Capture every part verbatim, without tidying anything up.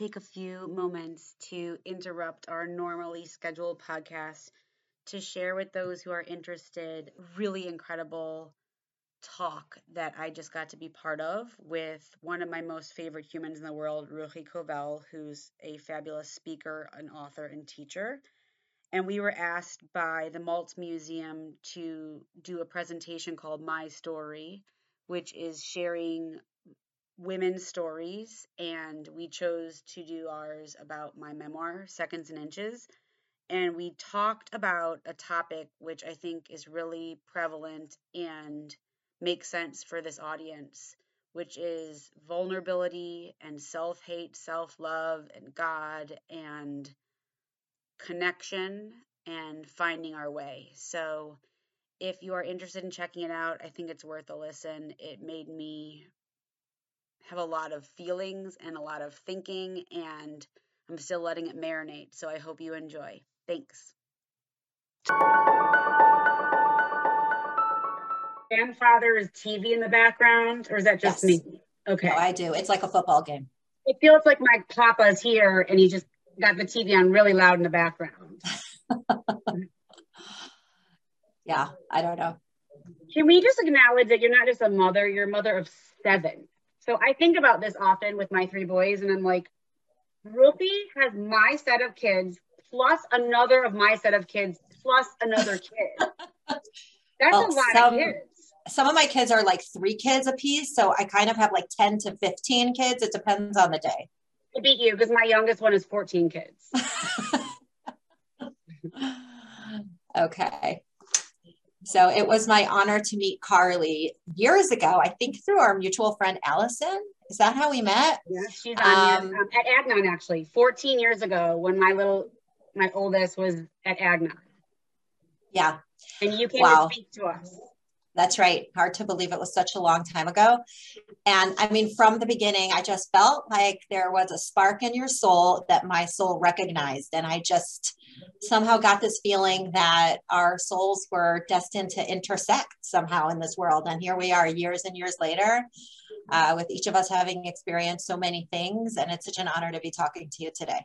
take a few moments to interrupt our normally scheduled podcast to share with those who are interested really incredible talk that I just got to be part of with one of my most favorite humans in the world, Ruchi Koval, who's a fabulous speaker, an author, and teacher. And we were asked by the Maltz Museum to do a presentation called My Story, which is sharing women's stories, and we chose to do ours about my memoir, Seconds and Inches. And we talked about a topic which I think is really prevalent and makes sense for this audience, which is vulnerability and self-hate, self-love, and God, and connection, and finding our way. So if you are interested in checking it out, I think it's worth a listen. It made me have a lot of feelings and a lot of thinking, and I'm still letting it marinate, so I hope you enjoy. Thanks. Grandfather, is T V in the background, or is that just yes. me? Okay. No, I do. It's like a football game. It feels like my papa's here, and he just got the T V on really loud in the background. Yeah, I don't know. Can we just acknowledge that you're not just a mother, you're a mother of seven? So I think about this often with my three boys, and I'm like, Ruchi has my set of kids plus another of my set of kids plus another kid. That's well, a lot some, of kids. Some of my kids are like three kids apiece, so I kind of have like ten to fifteen kids. It depends on the day. I beat you because my youngest one is fourteen kids. Okay. So it was my honor to meet Carly years ago, I think through our mutual friend, Allison. Is that how we met? Yeah, she's on um, um, at Agnon, actually, fourteen years ago when my little, my oldest was at Agnon. Yeah. And you came wow. to speak to us. That's right. Hard to believe it was such a long time ago. And I mean, from the beginning, I just felt like there was a spark in your soul that my soul recognized. And I just somehow got this feeling that our souls were destined to intersect somehow in this world. And here we are years and years later, uh, with each of us having experienced so many things. And it's such an honor to be talking to you today.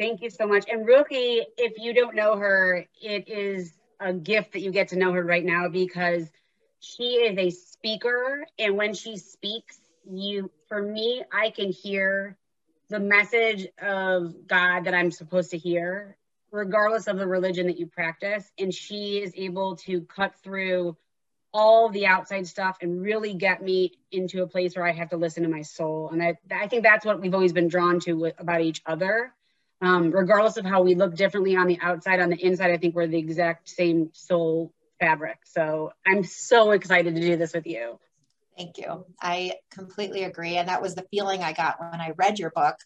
Thank you so much. And Ruchi, if you don't know her, it is a gift that you get to know her right now, because she is a speaker. And when she speaks, you, for me, I can hear the message of God that I'm supposed to hear, regardless of the religion that you practice. And she is able to cut through all the outside stuff and really get me into a place where I have to listen to my soul. And I, I think that's what we've always been drawn to with, about each other. Um, regardless of how we look differently on the outside, on the inside, I think we're the exact same soul fabric. So I'm so excited to do this with you. Thank you. I completely agree. And that was the feeling I got when I read your book.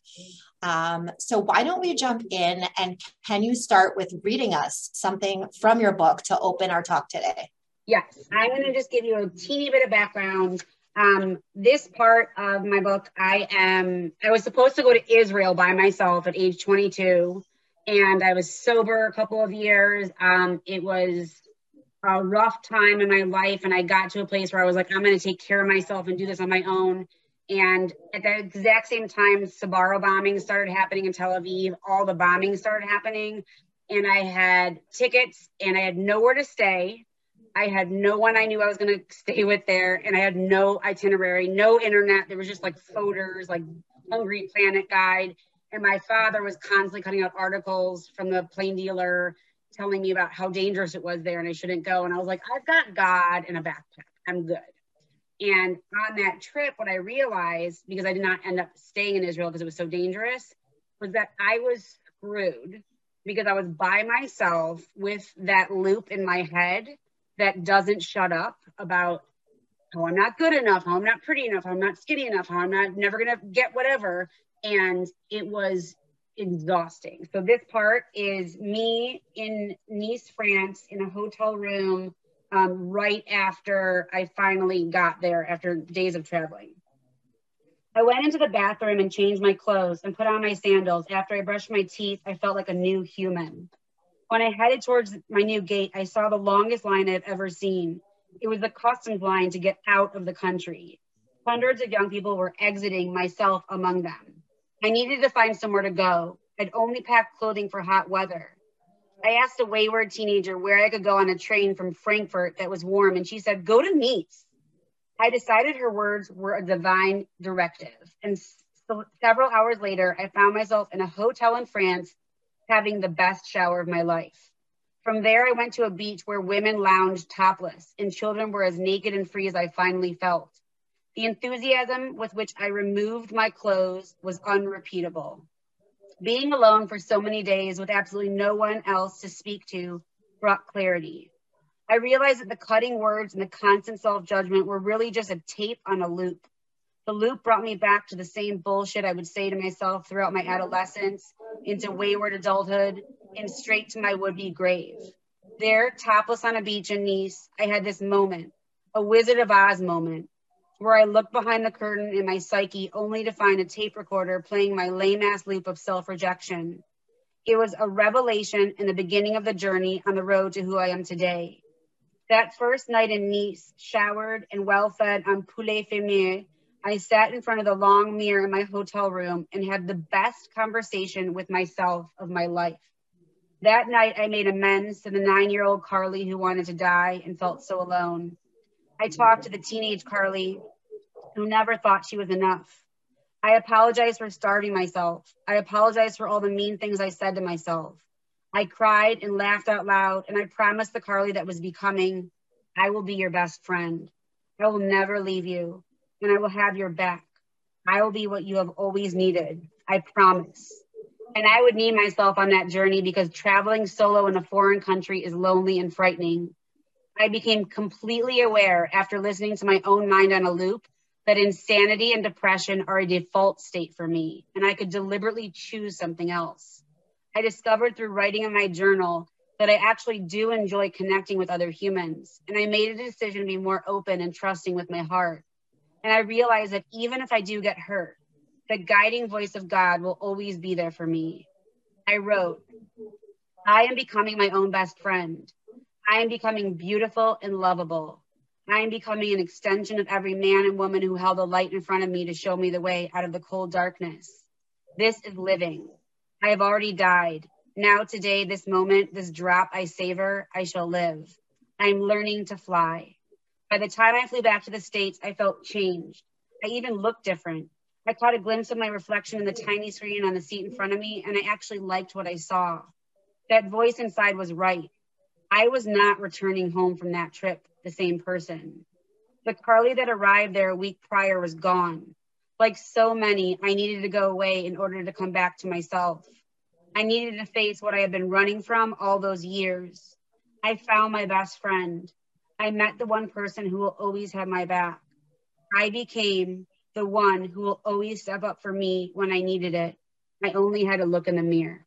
Um, so why don't we jump in, and can you start with reading us something from your book to open our talk today? Yes. I'm going to just give you a teeny bit of background. Um, this part of my book, I am, I was supposed to go to Israel by myself at age twenty-two, and I was sober a couple of years. Um, it was a rough time in my life, and I got to a place where I was like, I'm going to take care of myself and do this on my own. And at the exact same time, Sbarro bombing started happening in Tel Aviv. All the bombing started happening, and I had tickets and I had nowhere to stay. I had no one I knew I was going to stay with there, and I had no itinerary, no internet. There was just like folders, like Hungry Planet Guide. And my father was constantly cutting out articles from the Plain Dealer telling me about how dangerous it was there and I shouldn't go. And I was like, I've got God in a backpack. I'm good. And on that trip, what I realized, because I did not end up staying in Israel because it was so dangerous, was that I was screwed because I was by myself with that loop in my head that doesn't shut up about how I'm not good enough, how I'm not pretty enough, how I'm not skinny enough, how I'm not never gonna get whatever. And it was exhausting. So this part is me in Nice, France, in a hotel room um, right after I finally got there after days of traveling. I went into the bathroom and changed my clothes and put on my sandals. After I brushed my teeth, I felt like a new human. When I headed towards my new gate, I saw the longest line I've ever seen. It was the customs line to get out of the country. Hundreds of young people were exiting, myself among them. I needed to find somewhere to go. I'd only packed clothing for hot weather. I asked a wayward teenager where I could go on a train from Frankfurt that was warm, and she said, go to Nice. I decided her words were a divine directive. And so several hours later, I found myself in a hotel in France having the best shower of my life. From there, I went to a beach where women lounged topless and children were as naked and free as I finally felt. The enthusiasm with which I removed my clothes was unrepeatable. Being alone for so many days with absolutely no one else to speak to brought clarity. I realized that the cutting words and the constant self-judgment were really just a tape on a loop. The loop brought me back to the same bullshit I would say to myself throughout my adolescence, into wayward adulthood, and straight to my would-be grave. There, topless on a beach in Nice, I had this moment, a Wizard of Oz moment, where I looked behind the curtain in my psyche only to find a tape recorder playing my lame-ass loop of self-rejection. It was a revelation and the beginning of the journey on the road to who I am today. That first night in Nice, showered and well-fed on poulet fermier, I sat in front of the long mirror in my hotel room and had the best conversation with myself of my life. That night, I made amends to the nine-year-old Carly who wanted to die and felt so alone. I talked to the teenage Carly who never thought she was enough. I apologized for starving myself. I apologized for all the mean things I said to myself. I cried and laughed out loud, and I promised the Carly that was becoming, I will be your best friend. I will never leave you, and I will have your back. I will be what you have always needed. I promise. And I would need myself on that journey because traveling solo in a foreign country is lonely and frightening. I became completely aware after listening to my own mind on a loop that insanity and depression are a default state for me, and I could deliberately choose something else. I discovered through writing in my journal that I actually do enjoy connecting with other humans, and I made a decision to be more open and trusting with my heart. And I realized that even if I do get hurt, the guiding voice of God will always be there for me. I wrote, I am becoming my own best friend. I am becoming beautiful and lovable. I am becoming an extension of every man and woman who held a light in front of me to show me the way out of the cold darkness. This is living. I have already died. Now, today, this moment, this drop I savor, I shall live. I am learning to fly. By the time I flew back to the States, I felt changed. I even looked different. I caught a glimpse of my reflection in the tiny screen on the seat in front of me, and I actually liked what I saw. That voice inside was right. I was not returning home from that trip the same person. The Carly that arrived there a week prior was gone. Like so many, I needed to go away in order to come back to myself. I needed to face what I had been running from all those years. I found my best friend. I met the one person who will always have my back. I became the one who will always step up for me when I needed it. I only had to look in the mirror.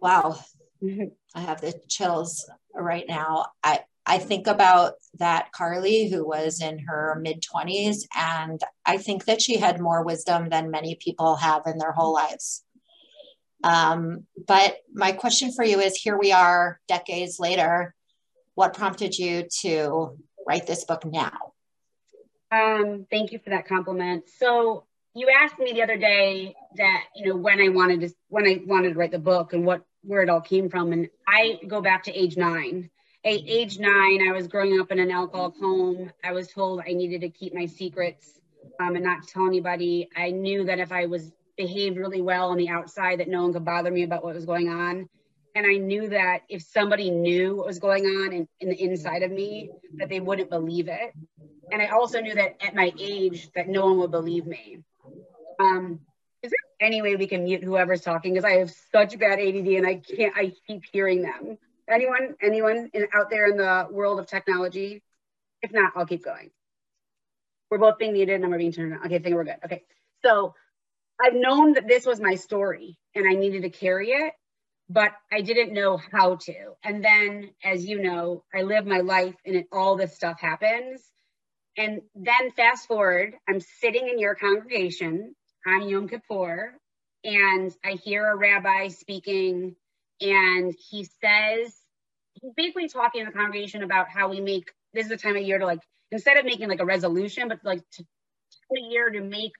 Wow, I have the chills right now. I, I think about that Carly who was in her mid twenties, and I think that she had more wisdom than many people have in their whole lives. Um, but my question for you is, here we are decades later, what prompted you to write this book now? Um, thank you for that compliment. So you asked me the other day that, you know, when I wanted to, when I wanted to write the book and what, where it all came from. And I go back to age nine. At age nine, I was growing up in an alcoholic home. I was told I needed to keep my secrets um, and not tell anybody. I knew that if I was behaved really well on the outside, that no one could bother me about what was going on. And I knew that if somebody knew what was going on in, in the inside of me, that they wouldn't believe it. And I also knew that at my age, that no one would believe me. Um, Is there any way we can mute whoever's talking? Because I have such bad A D D and I can't, I keep hearing them. Anyone, anyone in, out there in the world of technology? If not, I'll keep going. We're both being muted and we're being turned on. Okay, I think we're good. Okay, so I've known that this was my story and I needed to carry it, but I didn't know how to. And then, as you know, I live my life and it, all this stuff happens. And then fast forward, I'm sitting in your congregation on Yom Kippur, and I hear a rabbi speaking, and he says, he's basically talking in the congregation about how we make, this is the time of year to like, instead of making like a resolution, but like to, to a year to make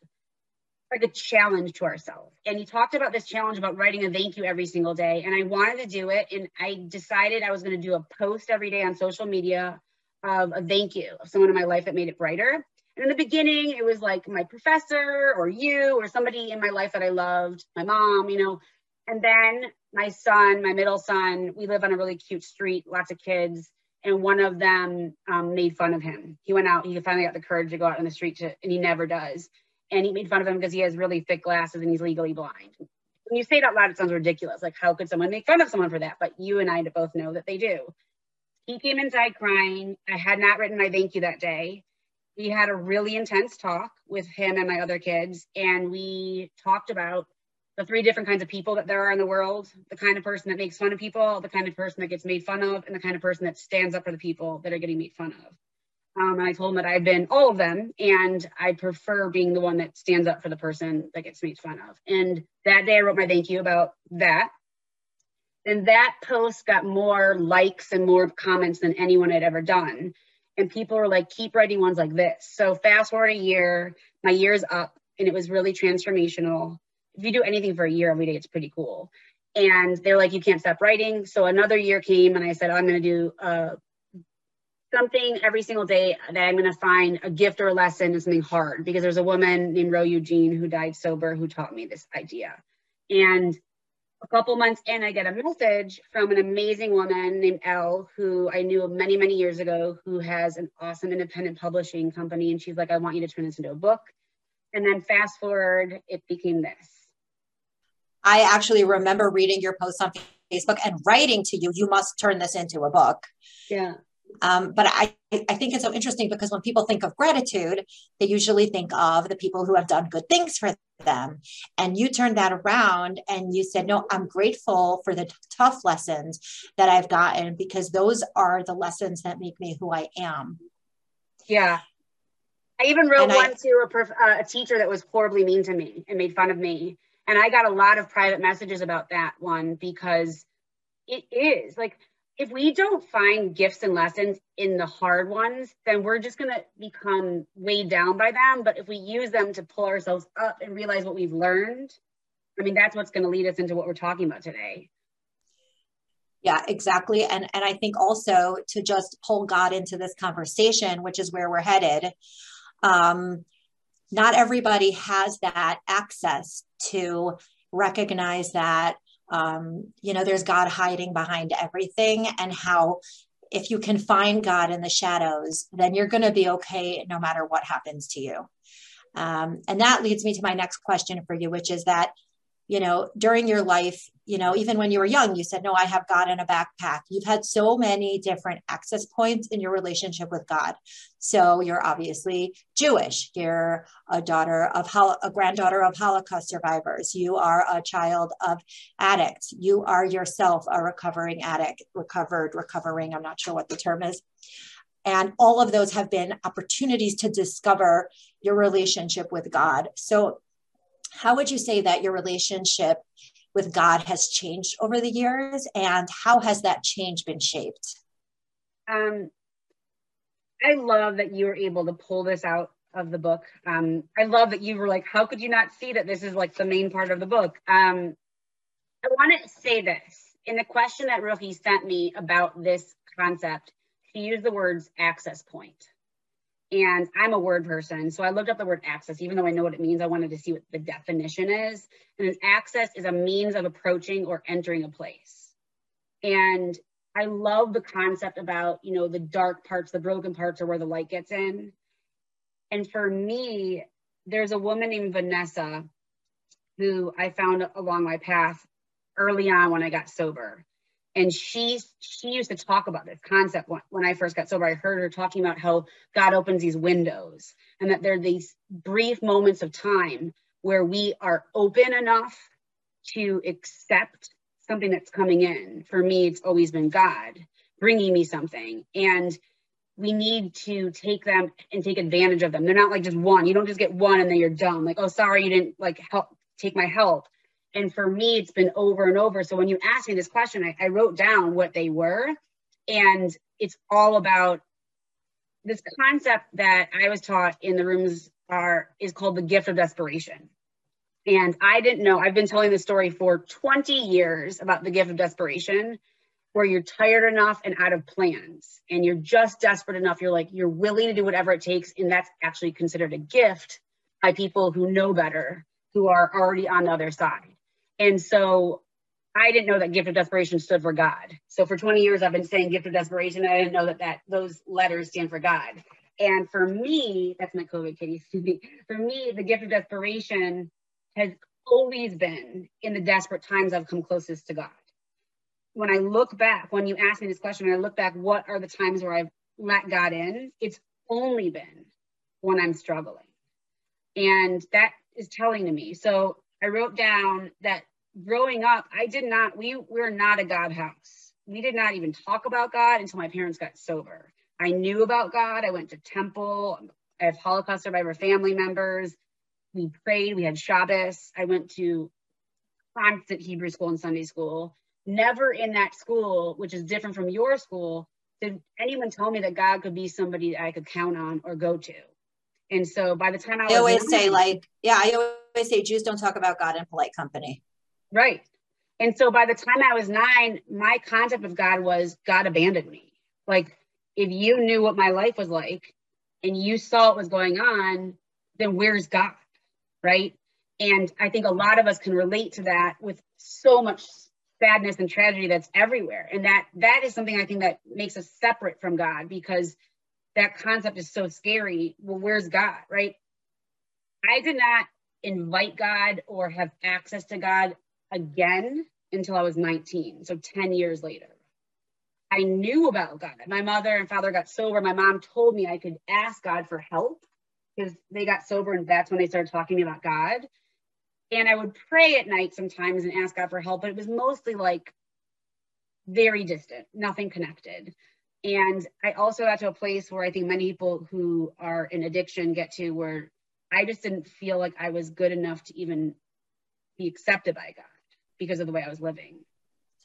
like a challenge to ourselves. And he talked about this challenge about writing a thank you every single day. And I wanted to do it. And I decided I was going to do a post every day on social media of a thank you of someone in my life that made it brighter. And in the beginning, it was like my professor or you or somebody in my life that I loved, my mom, you know. And then my son, my middle son, we live on a really cute street, lots of kids. And one of them um, made fun of him. He went out, he finally got the courage to go out on the street to, and he never does. And he made fun of him because he has really thick glasses and he's legally blind. When you say it out loud, it sounds ridiculous. Like, how could someone make fun of someone for that? But you and I both know that they do. He came inside crying. I had not written my thank you that day. We had a really intense talk with him and my other kids. And we talked about the three different kinds of people that there are in the world, the kind of person that makes fun of people, the kind of person that gets made fun of, and the kind of person that stands up for the people that are getting made fun of. Um, and I told him that I've been all of them, and I prefer being the one that stands up for the person that gets made fun of. And that day I wrote my thank you about that. And that post got more likes and more comments than anyone had ever done. And people were like, keep writing ones like this. So fast forward a year, my year's up, and it was really transformational. If you do anything for a year every day, it's pretty cool. And they're like, you can't stop writing. So another year came and I said, I'm going to do uh, something every single day that I'm going to find a gift or a lesson and something hard, because there's a woman named Ro Eugene who died sober, who taught me this idea. And a couple months in, I get a message from an amazing woman named Elle, who I knew many, many years ago, who has an awesome independent publishing company. And she's like, I want you to turn this into a book. And then fast forward, it became this. I actually remember reading your post on Facebook and writing to you, you must turn this into a book. Yeah. Um, but I, I think it's so interesting because when people think of gratitude, they usually think of the people who have done good things for them. And you turned that around and you said, no, I'm grateful for the t- tough lessons that I've gotten, because those are the lessons that make me who I am. Yeah. I even wrote and one I, to a, prof- uh, a teacher that was horribly mean to me and made fun of me. And I got a lot of private messages about that one, because it is like, if we don't find gifts and lessons in the hard ones, then we're just going to become weighed down by them. But if we use them to pull ourselves up and realize what we've learned, I mean, that's what's going to lead us into what we're talking about today. Yeah, exactly. And, and I think also to just pull God into this conversation, which is where we're headed. Um, Not everybody has that access to recognize that, um, you know, there's God hiding behind everything, and how if you can find God in the shadows, then you're going to be okay no matter what happens to you. Um, and that leads me to my next question for you, which is that, you know, during your life, you know, even when you were young, you said, no, I have God in a backpack. You've had so many different access points in your relationship with God. So you're obviously Jewish. You're a daughter of, hol- a granddaughter of Holocaust survivors. You are a child of addicts. You are yourself a recovering addict, recovered, recovering, I'm not sure what the term is. And all of those have been opportunities to discover your relationship with God. So how would you say that your relationship with God has changed over the years, and how has that change been shaped? Um, I love that you were able to pull this out of the book. Um, I love that you were like, how could you not see that this is like the main part of the book? Um, I want to say this, in the question that Ruchi sent me about this concept, she used the words access point. And I'm a word person, so I looked up the word access. Even though I know what it means, I wanted to see what the definition is. And an access is a means of approaching or entering a place. And I love the concept about, you know, the dark parts, the broken parts are where the light gets in. And for me, there's a woman named Vanessa who I found along my path early on when I got sober. And she, she used to talk about this concept when, when I first got sober. I heard her talking about how God opens these windows and that there are these brief moments of time where we are open enough to accept something that's coming in. For me, it's always been God bringing me something. And we need to take them and take advantage of them. They're not like just one. You don't just get one and then you're done. Like, oh, sorry, you didn't like help take my help. And for me, it's been over and over. So when you asked me this question, I, I wrote down what they were. And it's all about this concept that I was taught in the rooms are is called the gift of desperation. And I didn't know, I've been telling this story for twenty years about the gift of desperation, where you're tired enough and out of plans and you're just desperate enough. You're like, you're willing to do whatever it takes. And that's actually considered a gift by people who know better, who are already on the other side. And so I didn't know that gift of desperation stood for God. So for twenty years, I've been saying gift of desperation. I didn't know that, that those letters stand for God. And for me, that's my COVID kitty. For me, the gift of desperation has always been in the desperate times I've come closest to God. When I look back, when you ask me this question, when I look back, what are the times where I've let God in? It's only been when I'm struggling. And that is telling to me. So I wrote down that growing up, I did not, we were not a God house. We did not even talk about God until my parents got sober. I knew about God. I went to temple. I have Holocaust survivor family members. We prayed. We had Shabbos. I went to constant Hebrew school and Sunday school. Never in that school, which is different from your school, did anyone tell me that God could be somebody that I could count on or go to. And so by the time I, I was always say like, yeah, I always say Jews don't talk about God in polite company. Right. And so by the time I was nine, my concept of God was God abandoned me. Like, if you knew what my life was like and you saw what was going on, then where's God, right? And I think a lot of us can relate to that with so much sadness and tragedy that's everywhere. And that that is something I think that makes us separate from God, because that concept is so scary. Well, where's God, right? I did not invite God or have access to God again until I was nineteen, so ten years later. I knew about God. My mother and father got sober. My mom told me I could ask God for help because they got sober, and that's when they started talking to me about God. And I would pray at night sometimes and ask God for help, but it was mostly like very distant, nothing connected. And I also got to a place where I think many people who are in addiction get to, where I just didn't feel like I was good enough to even be accepted by God because of the way I was living.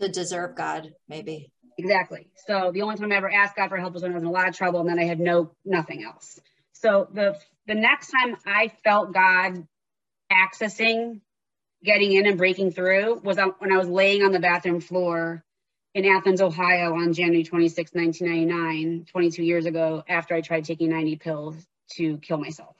To deserve God, maybe. Exactly. So the only time I ever asked God for help was when I was in a lot of trouble, and then I had no, nothing else. So the, the next time I felt God accessing, getting in and breaking through was when I was laying on the bathroom floor in Athens, Ohio on January twenty-sixth, nineteen ninety-nine, twenty-two years ago, after I tried taking ninety pills to kill myself.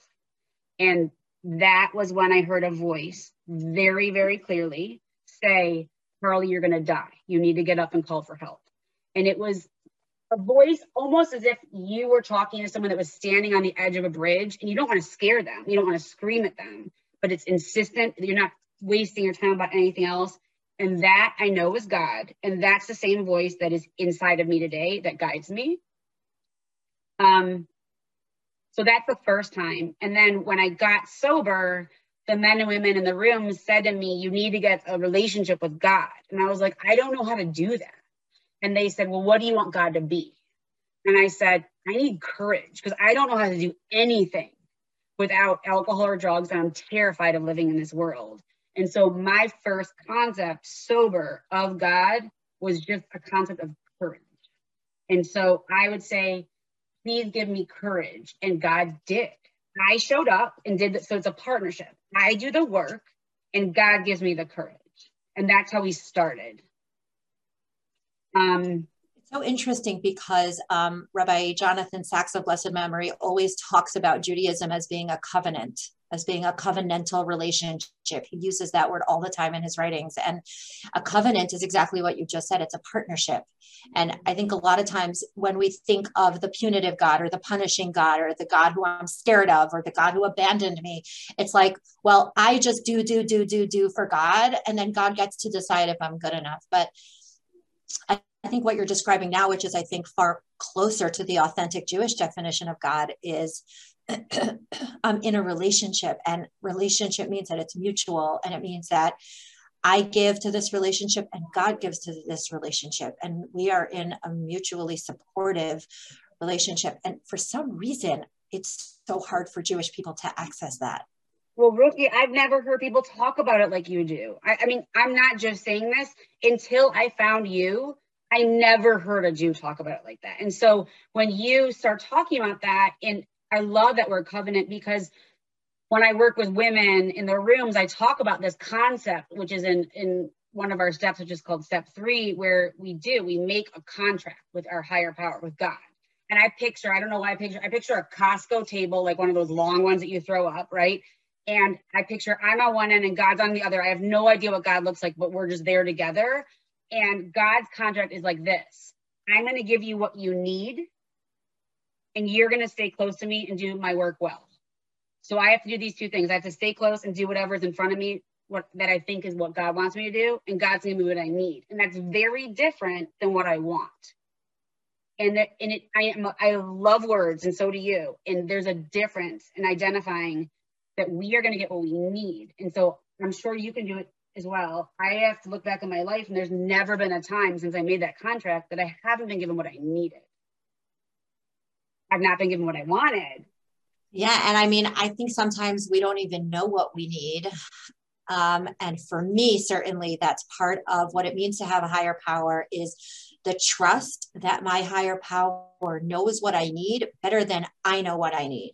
And that was when I heard a voice very, very clearly say, "Carly, you're going to die. You need to get up and call for help." And it was a voice almost as if you were talking to someone that was standing on the edge of a bridge, and you don't want to scare them. You don't want to scream at them, but it's insistent. You're not wasting your time about anything else. And that I know is God. And that's the same voice that is inside of me today that guides me. Um, so that's the first time. And then when I got sober, the men and women in the room said to me, "You need to get a relationship with God." And I was like, "I don't know how to do that." And they said, "Well, what do you want God to be?" And I said, "I need courage, because I don't know how to do anything without alcohol or drugs. And I'm terrified of living in this world." And so my first concept sober of God was just a concept of courage. And so I would say, "Please give me courage." And God did. I showed up and did that. So it's a partnership. I do the work and God gives me the courage. And that's how we started. Um, it's so interesting because um, Rabbi Jonathan Sachs of blessed memory always talks about Judaism as being a covenant, as being a covenantal relationship. He uses that word all the time in his writings. And a covenant is exactly what you just said. It's a partnership. And I think a lot of times when we think of the punitive God or the punishing God or the God who I'm scared of or the God who abandoned me, it's like, well, I just do, do, do, do, do for God. And then God gets to decide if I'm good enough. But I I think what you're describing now, which is, I think, far closer to the authentic Jewish definition of God, is I'm in a relationship, and relationship means that it's mutual. And it means that I give to this relationship and God gives to this relationship. And we are in a mutually supportive relationship. And for some reason, it's so hard for Jewish people to access that. Well, Ruchi, I've never heard people talk about it like you do. I, I mean, I'm not just saying this. Until I found you, I never heard a Jew talk about it like that. And so when you start talking about that, and I love that word covenant, because when I work with women in their rooms, I talk about this concept, which is in, in one of our steps, which is called step three, where we do, we make a contract with our higher power, with God. And I picture, I don't know why I picture, I picture a Costco table, like one of those long ones that you throw up, right? And I picture I'm on one end and God's on the other. I have no idea what God looks like, but we're just there together. And God's contract is like this. I'm going to give you what you need, and you're going to stay close to me and do my work well. So I have to do these two things. I have to stay close and do whatever's in front of me, what that I think is what God wants me to do, and God's going to do what I need. And that's very different than what I want. And, that, and it, I, am, I love words, and so do you. And there's a difference in identifying that we are going to get what we need. And so I'm sure you can do it as well. I have to look back at my life, and there's never been a time since I made that contract that I haven't been given what I needed. I've not been given what I wanted. Yeah. And I mean, I think sometimes we don't even know what we need. Um, and for me, certainly that's part of what it means to have a higher power, is the trust that my higher power knows what I need better than I know what I need.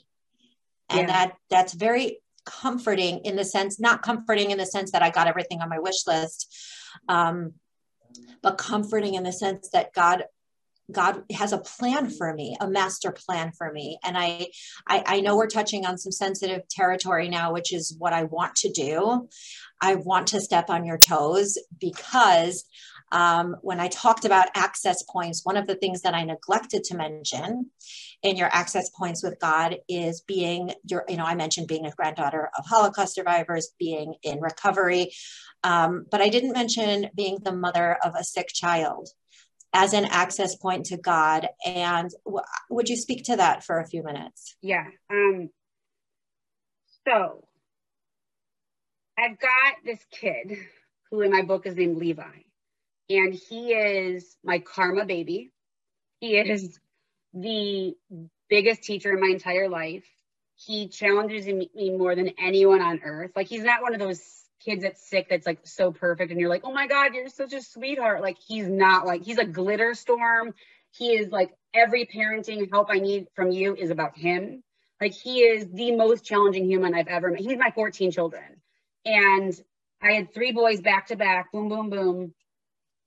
And yeah. that that's very comforting in the sense, not comforting in the sense that I got everything on my wish list, um, but comforting in the sense that God God has a plan for me, a master plan for me. And I, I, I know we're touching on some sensitive territory now, which is what I want to do. I want to step on your toes because um, when I talked about access points, one of the things that I neglected to mention in your access points with God is being your, you know, I mentioned being a granddaughter of Holocaust survivors, being in recovery. Um, but I didn't mention being the mother of a sick child as an access point to God. And w- would you speak to that for a few minutes? Yeah. Um, so I've got this kid who in my book is named Levi, and he is my karma baby. He is the biggest teacher in my entire life. He challenges me more than anyone on earth. Like, he's not one of those kids that's sick, that's like so perfect and you're like, oh my God, you're such a sweetheart. Like, he's not like, he's a glitter storm. He is like, every parenting help I need from you is about him. Like, he is the most challenging human I've ever met. He's my fourteen children. And I had three boys back to back, boom, boom, boom.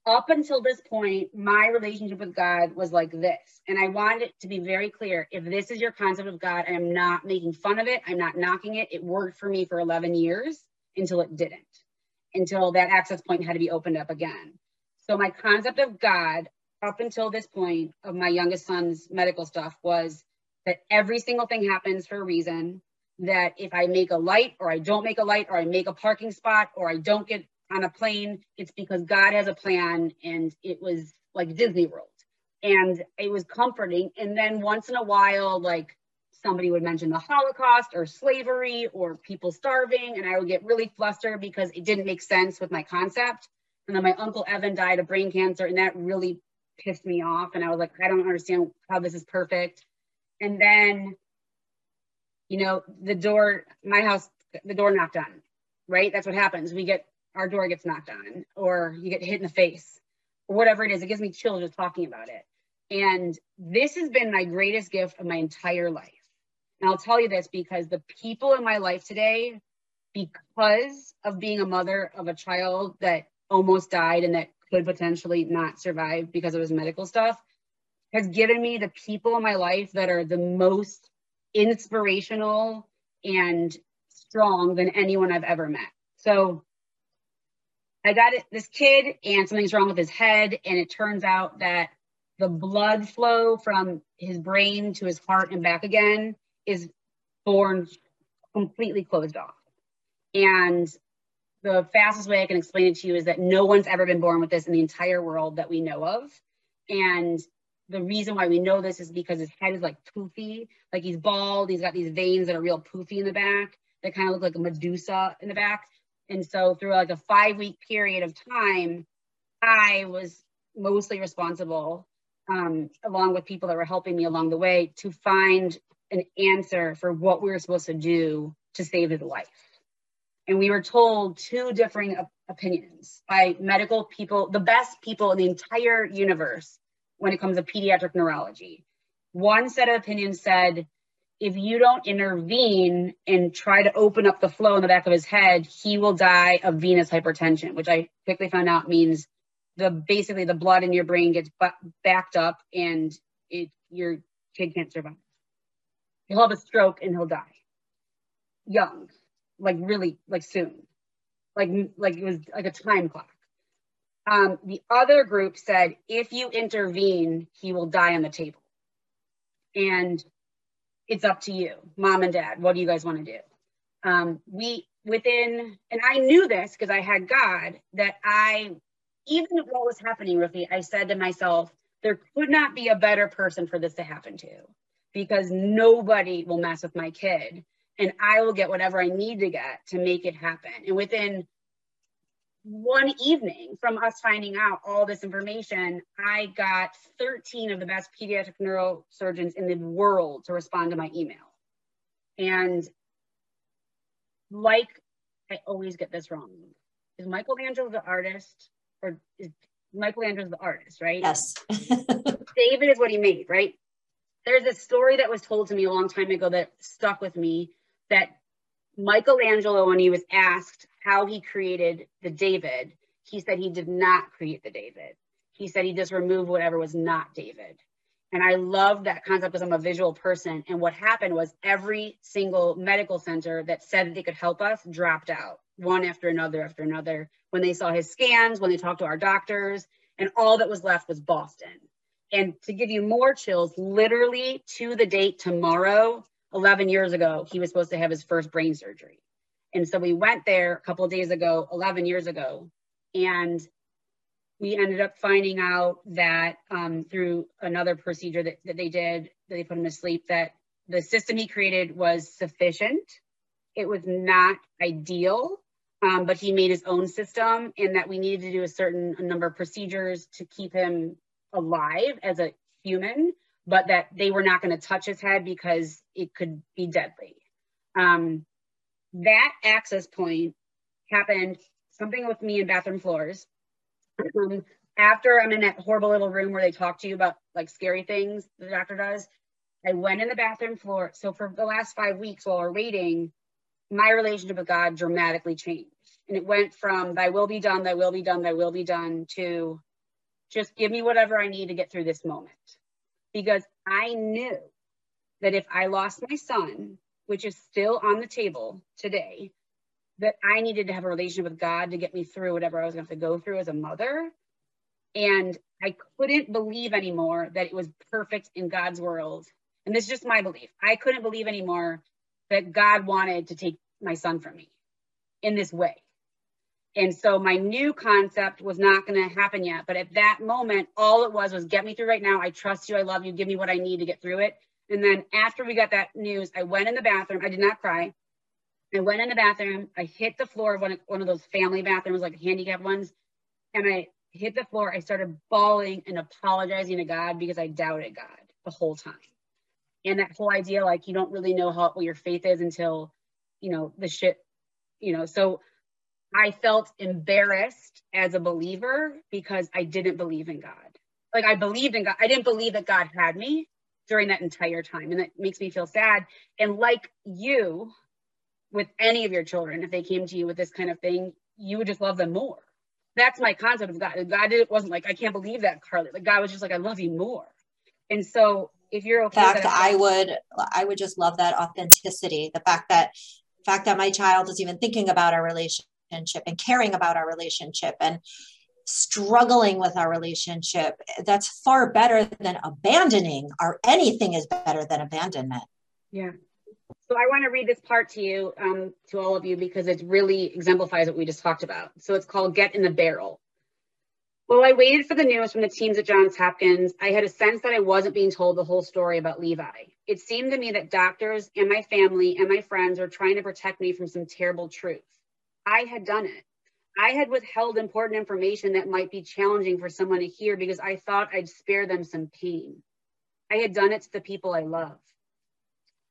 Up until this point, my relationship with God was like this. And I wanted it to be very clear. If this is your concept of God, I'm not making fun of it. I'm not knocking it. It worked for me for eleven years. Until it didn't, until that access point had to be opened up again. So my concept of God up until this point of my youngest son's medical stuff was that every single thing happens for a reason, that if I make a light or I don't make a light or I make a parking spot or I don't get on a plane, it's because God has a plan. And it was like Disney World, and it was comforting. And then once in a while, like, somebody would mention the Holocaust or slavery or people starving, and I would get really flustered because it didn't make sense with my concept. And then my Uncle Evan died of brain cancer, and that really pissed me off. And I was like, I don't understand how this is perfect. And then, you know, the door, my house, the door knocked on, right? That's what happens. We get, our door gets knocked on, or you get hit in the face, or whatever it is. It gives me chills just talking about it. And this has been my greatest gift of my entire life. And I'll tell you this because the people in my life today, because of being a mother of a child that almost died and that could potentially not survive because of his medical stuff, has given me the people in my life that are the most inspirational and strong than anyone I've ever met. So I got it, this kid, and something's wrong with his head. And it turns out that the blood flow from his brain to his heart and back again is born completely closed off. And the fastest way I can explain it to you is that no one's ever been born with this in the entire world that we know of. And the reason why we know this is because his head is like poofy, like he's bald, he's got these veins that are real poofy in the back that kind of look like a Medusa in the back. And so through like a five week period of time, I was mostly responsible, um, along with people that were helping me along the way, to find an answer for what we were supposed to do to save his life. And we were told two differing op- opinions by medical people, the best people in the entire universe when it comes to pediatric neurology. One set of opinions said, if you don't intervene and try to open up the flow in the back of his head, he will die of venous hypertension, which I quickly found out means the basically the blood in your brain gets bu- backed up and it, your kid can't survive. He'll have a stroke and he'll die. Young, like really, like soon. Like, like it was like a time clock. Um, the other group said, if you intervene, he will die on the table. And it's up to you, mom and dad. What do you guys want to do? Um, we within, and I knew this because I had God, that I, even what was happening, Ruchi, I said to myself, there could not be a better person for this to happen to, because nobody will mess with my kid and I will get whatever I need to get to make it happen. And within one evening from us finding out all this information, I got thirteen of the best pediatric neurosurgeons in the world to respond to my email. And like, I always get this wrong. Is Michelangelo the artist? Or is Michelangelo the artist, right? Yes. David is what he made, right? There's a story that was told to me a long time ago that stuck with me, that Michelangelo, when he was asked how he created the David, he said he did not create the David. He said he just removed whatever was not David. And I love that concept because I'm a visual person. And what happened was every single medical center that said that they could help us dropped out, one after another after another, when they saw his scans, when they talked to our doctors, and all that was left was Boston. And to give you more chills, literally to the date tomorrow, eleven years ago, he was supposed to have his first brain surgery. And so we went there a couple of days ago, eleven years ago, and we ended up finding out that um, through another procedure that, that they did, that they put him to sleep, that the system he created was sufficient. It was not ideal, um, but he made his own system, and that we needed to do a certain number of procedures to keep him alive as a human, but that they were not going to touch his head because it could be deadly. Um, that access point happened, something with me in bathroom floors. Um, after I'm in that horrible little room where they talk to you about like scary things, the doctor does, I went in the bathroom floor. So for the last five weeks while we're waiting, my relationship with God dramatically changed. And it went from thy will be done, thy will be done, thy will be done to just give me whatever I need to get through this moment. Because I knew that if I lost my son, which is still on the table today, that I needed to have a relationship with God to get me through whatever I was going to have to go through as a mother. And I couldn't believe anymore that it was perfect in God's world. And this is just my belief. I couldn't believe anymore that God wanted to take my son from me in this way. And so my new concept was not going to happen yet. But at that moment, all it was was get me through right now. I trust you. I love you. Give me what I need to get through it. And then after we got that news, I went in the bathroom. I did not cry. I went in the bathroom. I hit the floor of one of, one of those family bathrooms, like handicapped ones. And I hit the floor. I started bawling and apologizing to God because I doubted God the whole time. And that whole idea, like, you don't really know how, what your faith is until, you know, the shit, you know, so I felt embarrassed as a believer because I didn't believe in God. Like, I believed in God. I didn't believe that God had me during that entire time. And that makes me feel sad. And like you, with any of your children, if they came to you with this kind of thing, you would just love them more. That's my concept of God. God didn't, wasn't like, I can't believe that, Carly. Like, God was just like, I love you more. And so if you're okay. In fact, I would, I would just love that authenticity. The fact that, the fact that my child is even thinking about our relationship. And caring about our relationship and struggling with our relationship, that's far better than abandoning, or anything is better than abandonment. Yeah. So I want to read this part to you, um, to all of you, because it really exemplifies what we just talked about. So it's called Get in the Barrel. While I waited for the news from the teams at Johns Hopkins, I had a sense that I wasn't being told the whole story about Levi. It seemed to me that doctors and my family and my friends were trying to protect me from some terrible truth. I had done it. I had withheld important information that might be challenging for someone to hear because I thought I'd spare them some pain. I had done it to the people I love.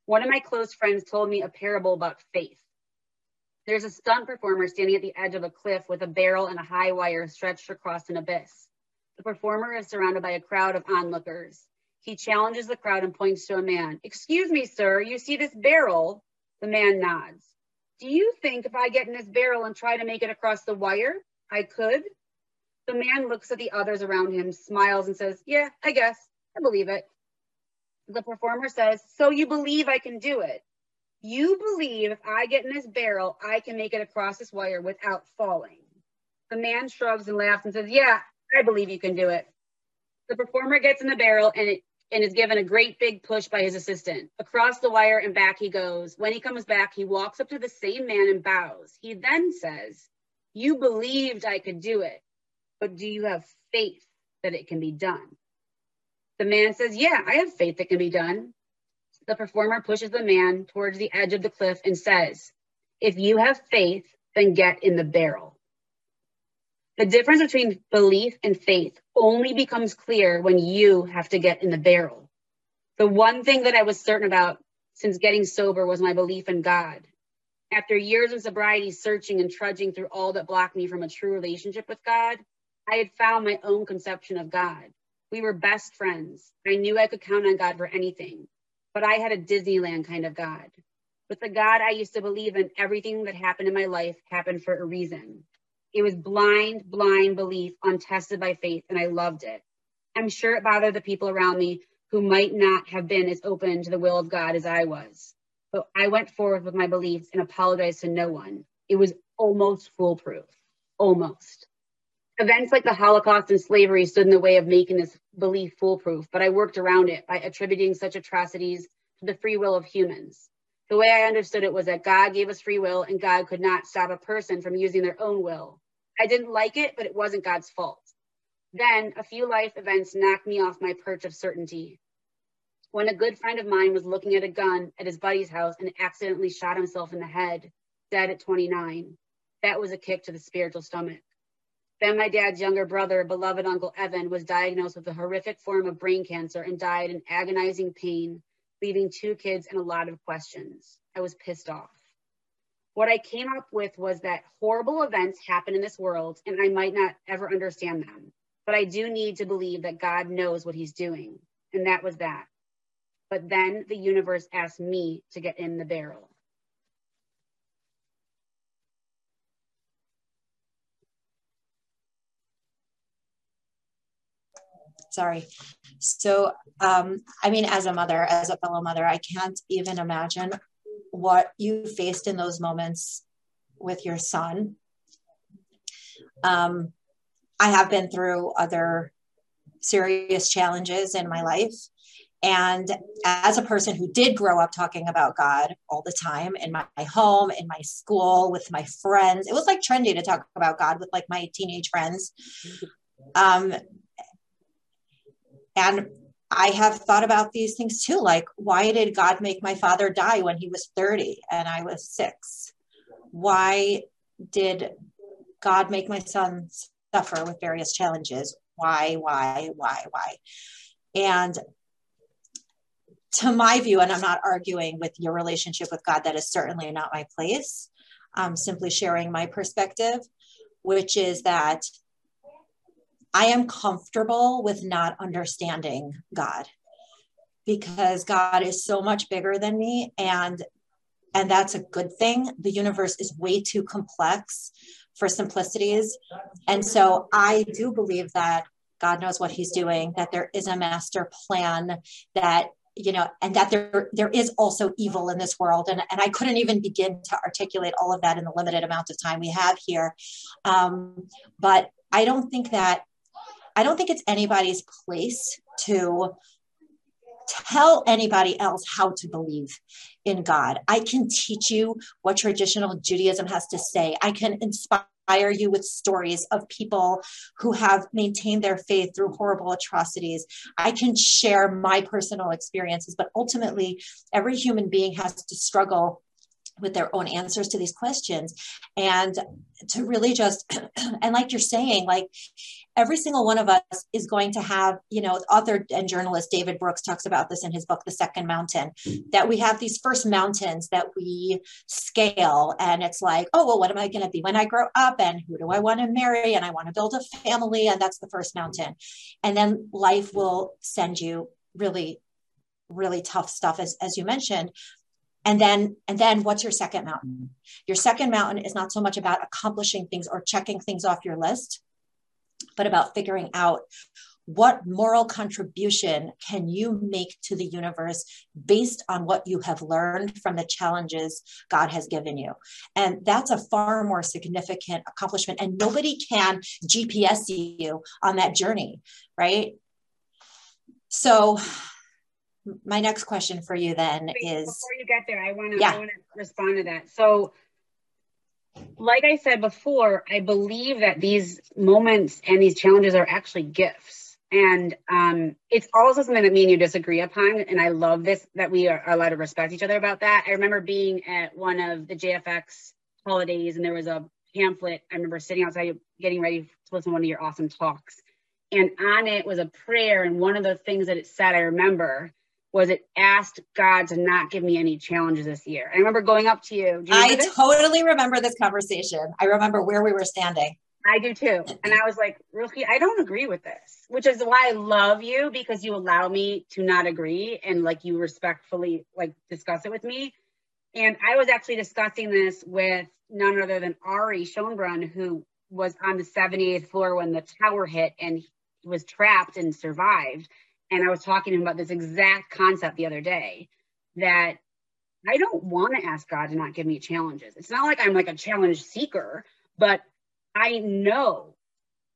One of my close friends told me a parable about faith. There's a stunt performer standing at the edge of a cliff with a barrel and a high wire stretched across an abyss. The performer is surrounded by a crowd of onlookers. He challenges the crowd and points to a man. Excuse me, sir, you see this barrel? The man nods. Do you think if I get in this barrel and try to make it across the wire, I could? The man looks at the others around him, smiles and says, yeah, I guess, I believe it. The performer says, so you believe I can do it? You believe if I get in this barrel, I can make it across this wire without falling? The man shrugs and laughs and says, yeah, I believe you can do it. The performer gets in the barrel and, it, and is given a great big push by his assistant. Across the wire and back he goes. When he comes back, he walks up to the same man and bows. He then says, you believed I could do it, but do you have faith that it can be done? The man says, yeah, I have faith that can be done. The performer pushes the man towards the edge of the cliff and says, if you have faith, then get in the barrel. The difference between belief and faith only becomes clear when you have to get in the barrel. The one thing that I was certain about since getting sober was my belief in God. After years of sobriety, searching and trudging through all that blocked me from a true relationship with God, I had found my own conception of God. We were best friends. I knew I could count on God for anything, but I had a Disneyland kind of God. With the God I used to believe in, everything that happened in my life happened for a reason. It was blind, blind belief, untested by faith, and I loved it. I'm sure it bothered the people around me who might not have been as open to the will of God as I was, but I went forward with my beliefs and apologized to no one. It was almost foolproof, almost. Events like the Holocaust and slavery stood in the way of making this belief foolproof, but I worked around it by attributing such atrocities to the free will of humans. The way I understood it was that God gave us free will and God could not stop a person from using their own will. I didn't like it, but it wasn't God's fault. Then a few life events knocked me off my perch of certainty. When a good friend of mine was looking at a gun at his buddy's house and accidentally shot himself in the head, dead at twenty-nine, that was a kick to the spiritual stomach. Then my dad's younger brother, beloved Uncle Evan, was diagnosed with a horrific form of brain cancer and died in agonizing pain, leaving two kids and a lot of questions. I was pissed off. What I came up with was that horrible events happen in this world and I might not ever understand them, but I do need to believe that God knows what he's doing. And that was that. But then the universe asked me to get in the barrel. Sorry. So, um, I mean, as a mother, as a fellow mother, I can't even imagine what you faced in those moments with your son. Um, I have been through other serious challenges in my life. And as a person who did grow up talking about God all the time in my home, in my school, with my friends, it was like trendy to talk about God with like my teenage friends. Um, And I have thought about these things too, like, why did God make my father die when he was thirty and I was six? Why did God make my son suffer with various challenges? Why, why, why, why? And to my view, and I'm not arguing with your relationship with God, that is certainly not my place. I'm simply sharing my perspective, which is that I am comfortable with not understanding God because God is so much bigger than me. And, and that's a good thing. The universe is way too complex for simplicities. And so I do believe that God knows what he's doing, that there is a master plan, that, you know, and that there, there is also evil in this world. And, and I couldn't even begin to articulate all of that in the limited amount of time we have here. Um, but I don't think that I don't think it's anybody's place to tell anybody else how to believe in God. I can teach you what traditional Judaism has to say. I can inspire you with stories of people who have maintained their faith through horrible atrocities. I can share my personal experiences, but ultimately every human being has to struggle with their own answers to these questions, and to really just, and like you're saying, like every single one of us is going to have, you know, author and journalist David Brooks talks about this in his book, The Second Mountain, that we have these first mountains that we scale. And it's like, oh, well, what am I going to be when I grow up? And who do I want to marry? And I want to build a family. And that's the first mountain. And then life will send you really, really tough stuff, as, as you mentioned. And then, and then what's your second mountain? Your second mountain is not so much about accomplishing things or checking things off your list, but about figuring out what moral contribution can you make to the universe based on what you have learned from the challenges God has given you. And that's a far more significant accomplishment, and nobody can G P S you on that journey, right? So my next question for you then is— Before you get there, I wanna, yeah. I wanna respond to that. So like I said before, I believe that these moments and these challenges are actually gifts. And um, it's also something that me and you disagree upon. And I love this, that we are, are allowed to respect each other about that. I remember being at one of the J F X holidays and there was a pamphlet. I remember sitting outside getting ready to listen to one of your awesome talks. And on it was a prayer. And one of the things that it said, I remember, was it asked God to not give me any challenges this year. I remember going up to you. Do you remember I this? totally remember this conversation. I remember where we were standing. I do too. And I was like, Ruchi, I don't agree with this, which is why I love you, because you allow me to not agree and like you respectfully like discuss it with me. And I was actually discussing this with none other than Ari Schoenbrunn, who was on the seventy-eighth floor when the tower hit and he was trapped and survived. And I was talking to him about this exact concept the other day, that I don't want to ask God to not give me challenges. It's not like I'm like a challenge seeker, but I know,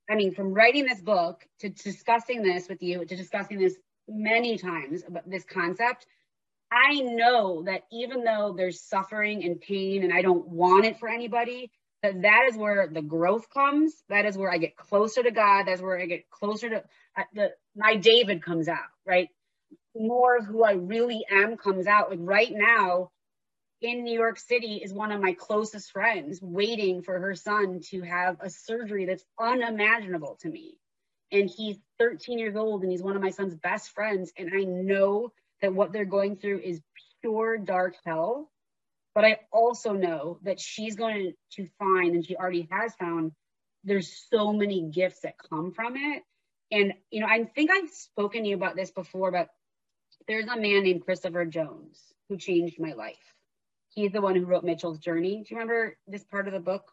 I mean, from writing this book to discussing this with you, to discussing this many times about this concept, I know that even though there's suffering and pain and I don't want it for anybody, that that is where the growth comes. That is where I get closer to God. That's where I get closer to uh, the, my David comes out, right? More of who I really am comes out. Like right now, in New York City is one of my closest friends waiting for her son to have a surgery that's unimaginable to me. And he's thirteen years old and he's one of my son's best friends. And I know that what they're going through is pure dark hell. But I also know that she's going to find, and she already has found, there's so many gifts that come from it. And, you know, I think I've spoken to you about this before, but there's a man named Christopher Jones who changed my life. He's the one who wrote Mitchell's Journey. Do you remember this part of the book?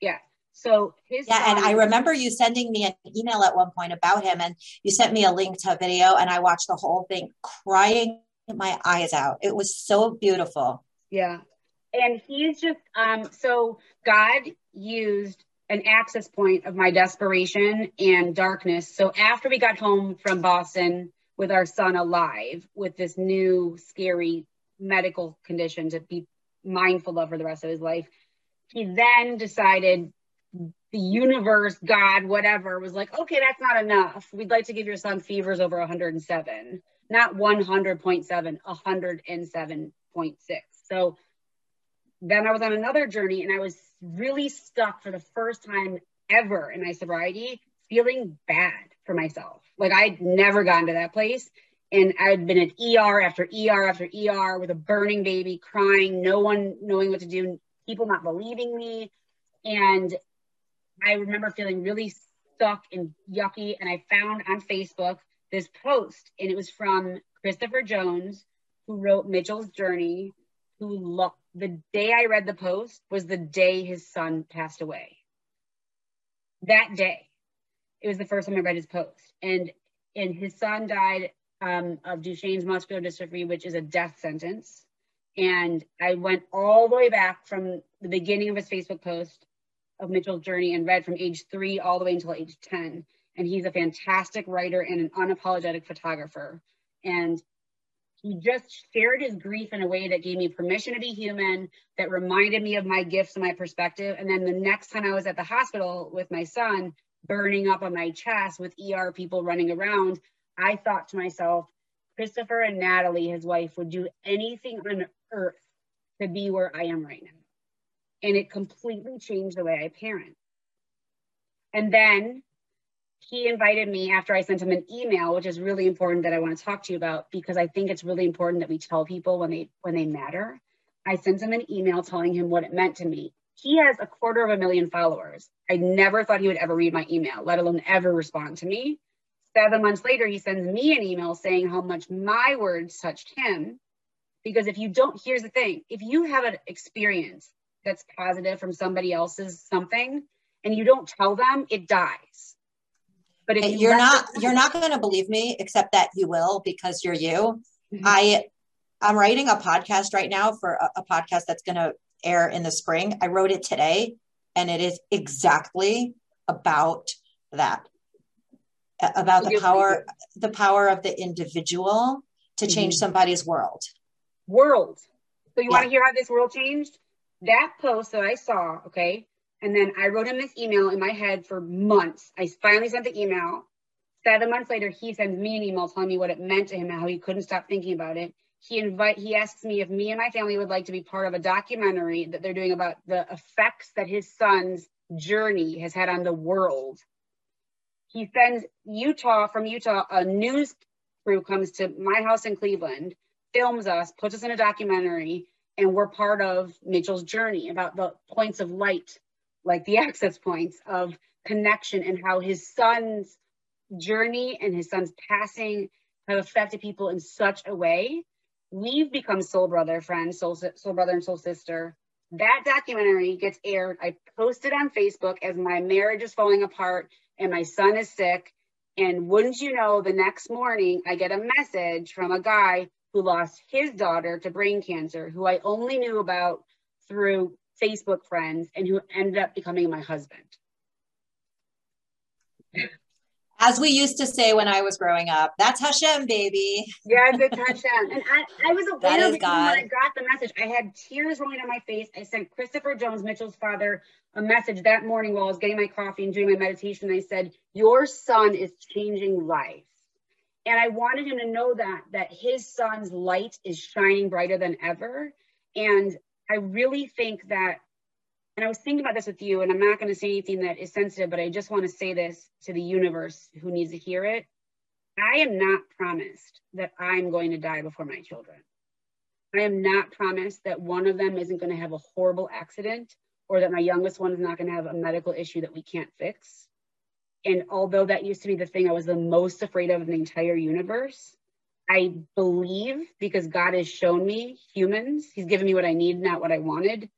Yeah. So his yeah, son, and I remember you sending me an email at one point about him, and you sent me a link to a video, and I watched the whole thing, crying my eyes out. It was so beautiful. Yeah. And he's just um, so God used an access point of my desperation and darkness. So after we got home from Boston with our son alive, with this new scary medical condition to be mindful of for the rest of his life, he then decided the universe, God, whatever, was like, okay, that's not enough. We'd like to give your son fevers over one hundred seven, not one hundred point seven, one hundred seven point six. So then I was on another journey and I was really stuck for the first time ever in my sobriety, feeling bad for myself. Like I'd never gotten to that place. And I'd been at E R after E R after E R with a burning baby, crying, no one knowing what to do, people not believing me. And I remember feeling really stuck and yucky. And I found on Facebook this post, and it was from Christopher Jones, who wrote Mitchell's Journey, who loved, the day I read the post was the day his son passed away. That day, it was the first time I read his post. And, and his son died Um, of Duchenne's muscular dystrophy, which is a death sentence. And I went all the way back from the beginning of his Facebook post of Mitchell's Journey and read from age three all the way until age ten. And he's a fantastic writer and an unapologetic photographer. And he just shared his grief in a way that gave me permission to be human, that reminded me of my gifts and my perspective. And then the next time I was at the hospital with my son, burning up on my chest with E R people running around, I thought to myself, Christopher and Natalie, his wife, would do anything on earth to be where I am right now. And it completely changed the way I parent. And then he invited me after I sent him an email, which is really important that I want to talk to you about, because I think it's really important that we tell people when they when they matter. I sent him an email telling him what it meant to me. He has a quarter of a million followers. I never thought he would ever read my email, let alone ever respond to me. Seven months later, he sends me an email saying how much my words touched him. Because if you don't, here's the thing, if you have an experience that's positive from somebody else's something and you don't tell them, it dies. But if you you're not, them, you're not going to believe me, except that you will, because you're you. Mm-hmm. I, I'm writing a podcast right now for a, a podcast that's going to air in the spring. I wrote it today and it is exactly about that, about the power, the power of the individual to change mm-hmm. somebody's world. World. So you yeah. want to hear how this world changed? That post that I saw, okay, and then I wrote him this email in my head for months. I finally sent the email. Seven months later, he sends me an email telling me what it meant to him and how he couldn't stop thinking about it. He invite, he asks me if me and my family would like to be part of a documentary that they're doing about the effects that his son's journey has had on the world. He sends Utah, from Utah, a news crew comes to my house in Cleveland, films us, puts us in a documentary, and we're part of Mitchell's Journey about the points of light, like the access points of connection, and how his son's journey and his son's passing have affected people in such a way. We've become soul brother friends, soul, soul brother and soul sister. That documentary gets aired. I posted on Facebook as my marriage is falling apart and my son is sick. And wouldn't you know, the next morning I get a message from a guy who lost his daughter to brain cancer, who I only knew about through Facebook friends and who ended up becoming my husband. As we used to say when I was growing up, that's Hashem, baby. Yes, it's Hashem. And I, I was aware of it when I got the message. I had tears rolling down my face. I sent Christopher Jones, Mitchell's father, a message that morning while I was getting my coffee and doing my meditation. I said, your son is changing life. And I wanted him to know that, that his son's light is shining brighter than ever. And I really think that, and I was thinking about this with you, and I'm not going to say anything that is sensitive, but I just want to say this to the universe who needs to hear it. I am not promised that I'm going to die before my children. I am not promised that one of them isn't going to have a horrible accident, or that my youngest one is not going to have a medical issue that we can't fix. And although that used to be the thing I was the most afraid of in the entire universe, I believe, because God has shown me humans, he's given me what I need, not what I wanted,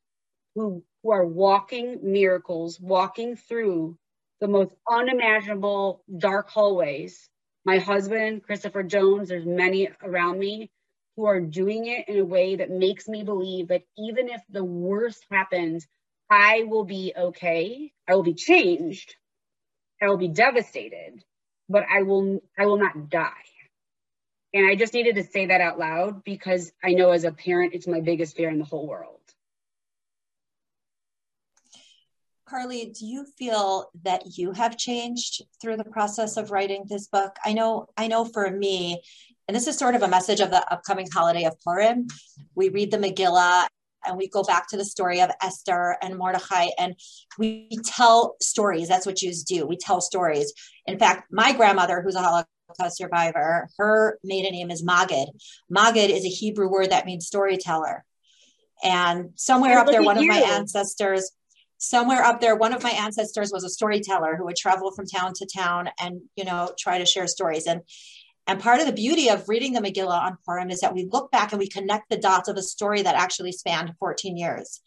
who, who are walking miracles, walking through the most unimaginable dark hallways. My husband, Christopher Jones, there's many around me who are doing it in a way that makes me believe that even if the worst happens, I will be okay. I will be changed. I will be devastated, but I will I will not die. And I just needed to say that out loud, because I know as a parent, it's my biggest fear in the whole world. Carly, do you feel that you have changed through the process of writing this book? I know, I know for me, and this is sort of a message of the upcoming holiday of Purim, we read the Megillah and we go back to the story of Esther and Mordechai, and we tell stories. That's what Jews do. We tell stories. In fact, my grandmother, who's a Holocaust survivor, her maiden name is Magid. Magid is a Hebrew word that means storyteller. And somewhere up there, one of my ancestors, somewhere up there, one of my ancestors was a storyteller who would travel from town to town and, you know, try to share stories. And And part of the beauty of reading the Megillah on Purim is that we look back and we connect the dots of a story that actually spanned fourteen years.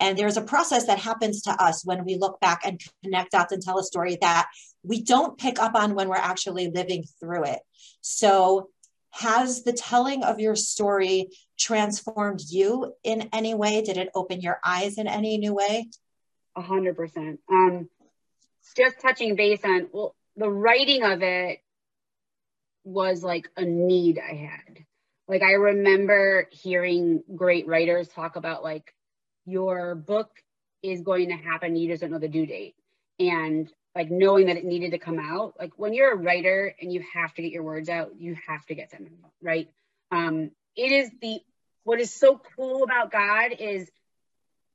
And there's a process that happens to us when we look back and connect dots and tell a story that we don't pick up on when we're actually living through it. So has the telling of your story transformed you in any way? Did it open your eyes in any new way? A hundred percent. Um, just touching base on, well, the writing of it was like a need I had. Like, I remember hearing great writers talk about, like, your book is going to happen, you just don't know the due date. And like, knowing that it needed to come out, like, when you're a writer and you have to get your words out, you have to get them out, right? Um, it is the, what is so cool about God is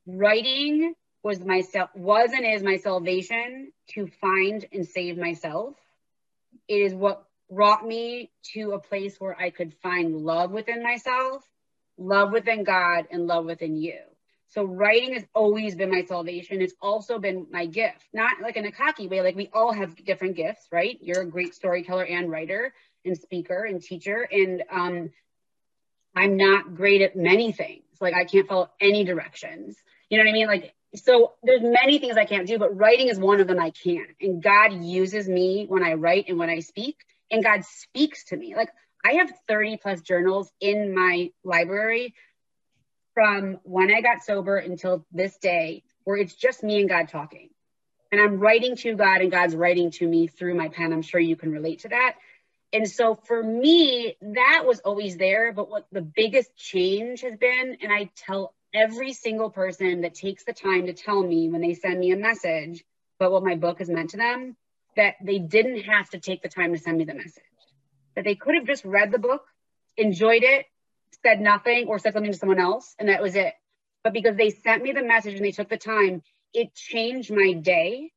writing was my, was and is my salvation to find and save myself. It is what brought me to a place where I could find love within myself, love within God, and love within you. So writing has always been my salvation. It's also been my gift, not like in a cocky way. Like we all have different gifts, right? You're a great storyteller and writer and speaker and teacher. And um, I'm not great at many things. Like I can't follow any directions. You know what I mean? Like, so there's many things I can't do, but writing is one of them I can. And God uses me when I write and when I speak, and God speaks to me. Like I have thirty plus journals in my library from when I got sober until this day, where it's just me and God talking. And I'm writing to God and God's writing to me through my pen. I'm sure you can relate to that. And so for me, that was always there. But what the biggest change has been, and I tell every single person that takes the time to tell me when they send me a message about what my book has meant to them, that they didn't have to take the time to send me the message. That they could have just read the book, enjoyed it, said nothing, or said something to someone else, and that was it. But because they sent me the message and they took the time, it changed my day,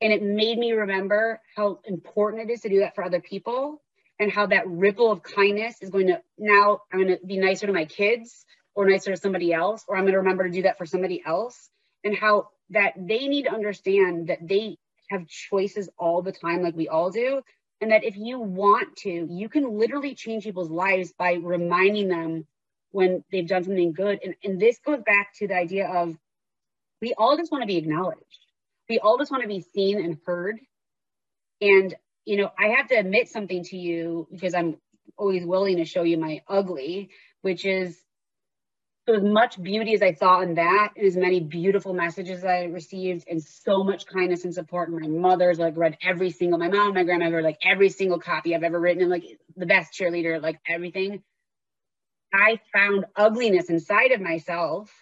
and it made me remember how important it is to do that for other people, and how that ripple of kindness is going to, now I'm going to be nicer to my kids, or nicer to somebody else, or I'm going to remember to do that for somebody else, and how that they need to understand that they have choices all the time, like we all do. And that if you want to, you can literally change people's lives by reminding them when they've done something good. And, and this goes back to the idea of we all just want to be acknowledged. We all just want to be seen and heard. And, you know, I have to admit something to you because I'm always willing to show you my ugly, which is so as much beauty as I saw in that, and as many beautiful messages I received, and so much kindness and support. And my mother's like read every single, my mom, my grandmother, like every single copy I've ever written, and like the best cheerleader, like everything. I found ugliness inside of myself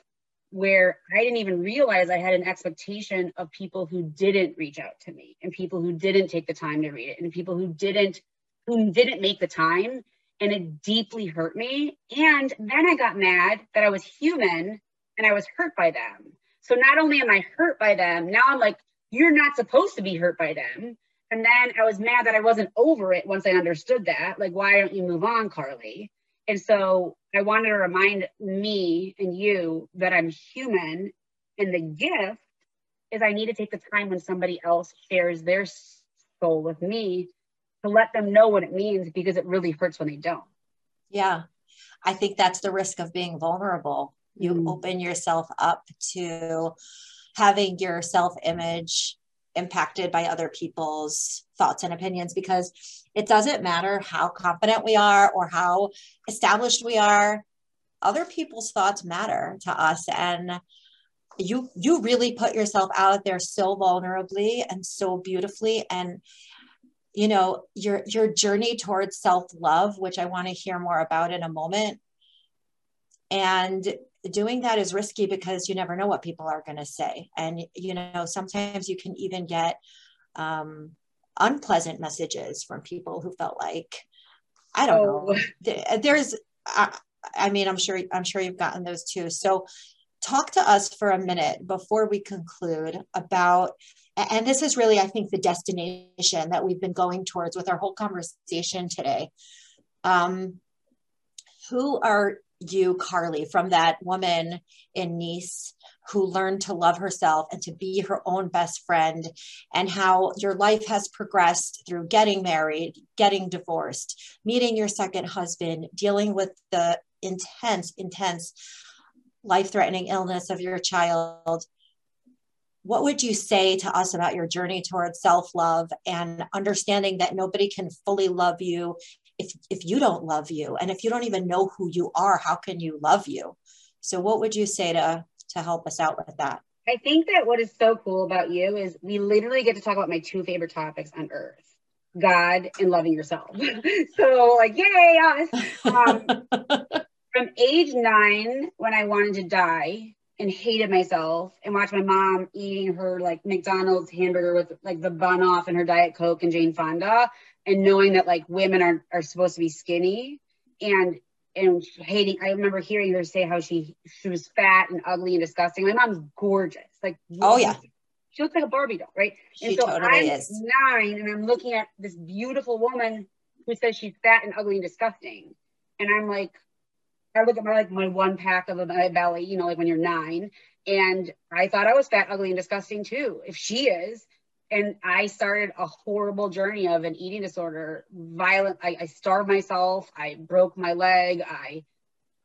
where I didn't even realize I had an expectation of people who didn't reach out to me, and people who didn't take the time to read it, and people who didn't, who didn't make the time. And it deeply hurt me. And then I got mad that I was human and I was hurt by them. So not only am I hurt by them, now I'm like, you're not supposed to be hurt by them. And then I was mad that I wasn't over it once I understood that. Like, why don't you move on, Carly? And so I wanted to remind me and you that I'm human. And the gift is I need to take the time when somebody else shares their soul with me to let them know what it means, because it really hurts when they don't. Yeah. I think that's the risk of being vulnerable. You mm. open yourself up to having your self-image impacted by other people's thoughts and opinions, because it doesn't matter how confident we are or how established we are. Other people's thoughts matter to us. And you, you really put yourself out there so vulnerably and so beautifully. And you know, your, your journey towards self-love, which I want to hear more about in a moment. And doing that is risky because you never know what people are going to say. And, you know, sometimes you can even get um, unpleasant messages from people who felt like, I don't oh. know, there's, I, I mean, I'm sure, I'm sure you've gotten those too. So talk to us for a minute before we conclude about, and this is really, I think, the destination that we've been going towards with our whole conversation today. Um, who are you, Carly, from that woman in Nice who learned to love herself and to be her own best friend, and how your life has progressed through getting married, getting divorced, meeting your second husband, dealing with the intense, intense life-threatening illness of your child? What would you say to us about your journey towards self-love and understanding that nobody can fully love you if, if you don't love you? And if you don't even know who you are, how can you love you? So what would you say to, to help us out with that? I think that what is so cool about you is we literally get to talk about my two favorite topics on earth, God and loving yourself. So like, yay, us. Um, from age nine, when I wanted to die and hated myself and watched my mom eating her like McDonald's hamburger with like the bun off and her Diet Coke and Jane Fonda, and knowing that like women are, are supposed to be skinny, and and hating, I remember hearing her say how she she was fat and ugly and disgusting. My mom's gorgeous. Like, oh yeah. She looks like a Barbie doll, right? She and so totally I'm is. nine and I'm looking at this beautiful woman who says she's fat and ugly and disgusting. And I'm like, I look at my, like my one pack of my belly, you know, like when you're nine, and I thought I was fat, ugly, and disgusting too, if she is. And I started a horrible journey of an eating disorder, violent. I, I starved myself. I broke my leg. I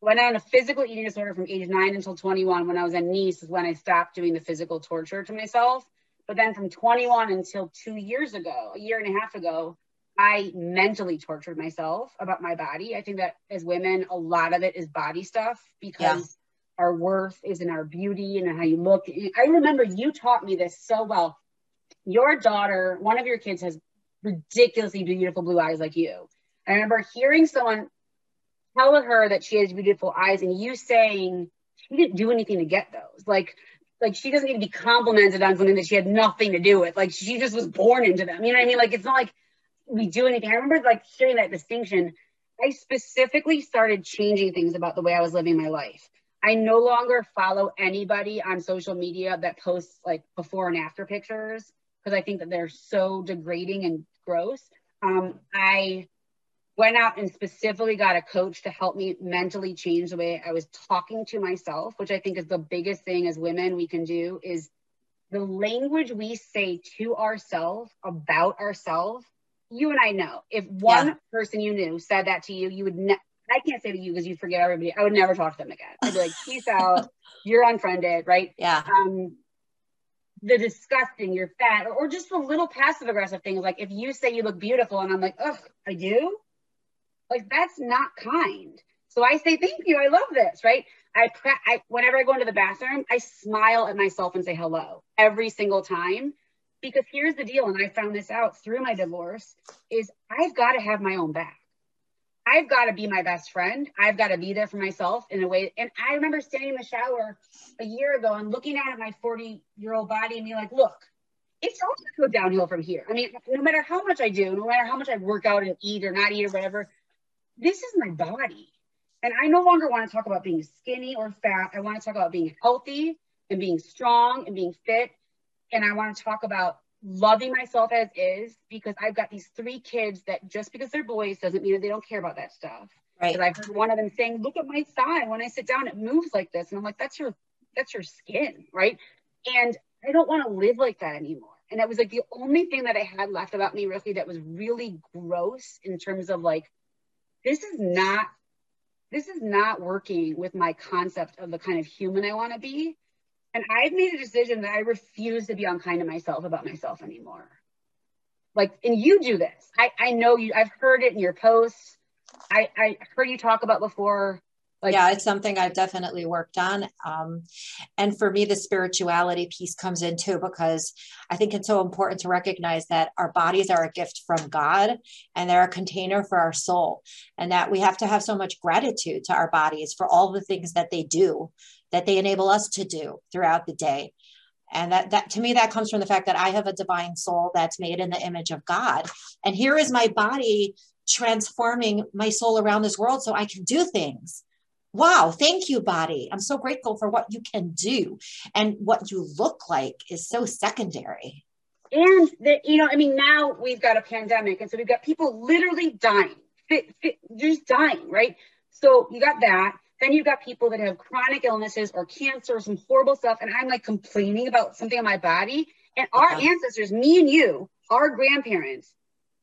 went on a physical eating disorder from age nine until twenty-one. When I was in Nice is when I stopped doing the physical torture to myself. But then from twenty-one until two years ago, a year and a half ago, I mentally tortured myself about my body. I think that as women, a lot of it is body stuff, because yeah. our worth is in our beauty and how you look. I remember you taught me this so well. Your daughter, one of your kids, has ridiculously beautiful blue eyes like you. I remember hearing someone tell her that she has beautiful eyes, and you saying she didn't do anything to get those. Like, like she doesn't need to be complimented on something that she had nothing to do with. Like, she just was born into them. You know what I mean? Like, it's not like we do anything. I remember like hearing that distinction. I specifically started changing things about the way I was living my life. I no longer follow anybody on social media that posts like before and after pictures, because I think that they're so degrading and gross. Um, I went out and specifically got a coach to help me mentally change the way I was talking to myself, which I think is the biggest thing as women we can do, is the language we say to ourselves about ourselves. You and I know, if one yeah. person you knew said that to you, you would ne- I can't say to you because you forget everybody. I would never talk to them again. I'd be like, peace out. You're unfriended, right? Yeah. Um, the disgusting, you're fat, or, or just the little passive aggressive things. Like if you say you look beautiful and I'm like, ugh, I do? Like, that's not kind. So I say, thank you. I love this, right? I, pre- I whenever I go into the bathroom, I smile at myself and say hello every single time. Because here's the deal, and I found this out through my divorce, is I've got to have my own back. I've got to be my best friend. I've got to be there for myself in a way. And I remember standing in the shower a year ago and looking out at my forty-year-old body and being like, look, it's all going to go downhill from here. I mean, no matter how much I do, no matter how much I work out and eat or not eat or whatever, this is my body. And I no longer want to talk about being skinny or fat. I want to talk about being healthy and being strong and being fit. And I want to talk about loving myself as is, because I've got these three kids that just because they're boys doesn't mean that they don't care about that stuff. Right. Because I've heard one of them saying, look at my thigh. When I sit down, it moves like this. And I'm like, that's your, that's your skin, right? And I don't want to live like that anymore. And that was like the only thing that I had left about me, really, that was really gross in terms of like, this is not, this is not working with my concept of the kind of human I want to be. And I've made a decision that I refuse to be unkind to myself about myself anymore. Like, and you do this. I, I know you, I've heard it in your posts. I, I heard you talk about before. Like, yeah, it's something I've definitely worked on. Um, and for me, the spirituality piece comes in too, because I think it's so important to recognize that our bodies are a gift from God and they're a container for our soul, and that we have to have so much gratitude to our bodies for all the things that they do, that they enable us to do throughout the day. And that, that to me, that comes from the fact that I have a divine soul that's made in the image of God. And here is my body transforming my soul around this world so I can do things. Wow, thank you, body. I'm so grateful for what you can do. And what you look like is so secondary. And, the, you know, I mean, now we've got a pandemic. And so we've got people literally dying, fit, fit, just dying, right? So you got that. Then you've got people that have chronic illnesses or cancer or some horrible stuff. And I'm like complaining about something in my body. And our yeah. ancestors, me and you, our grandparents,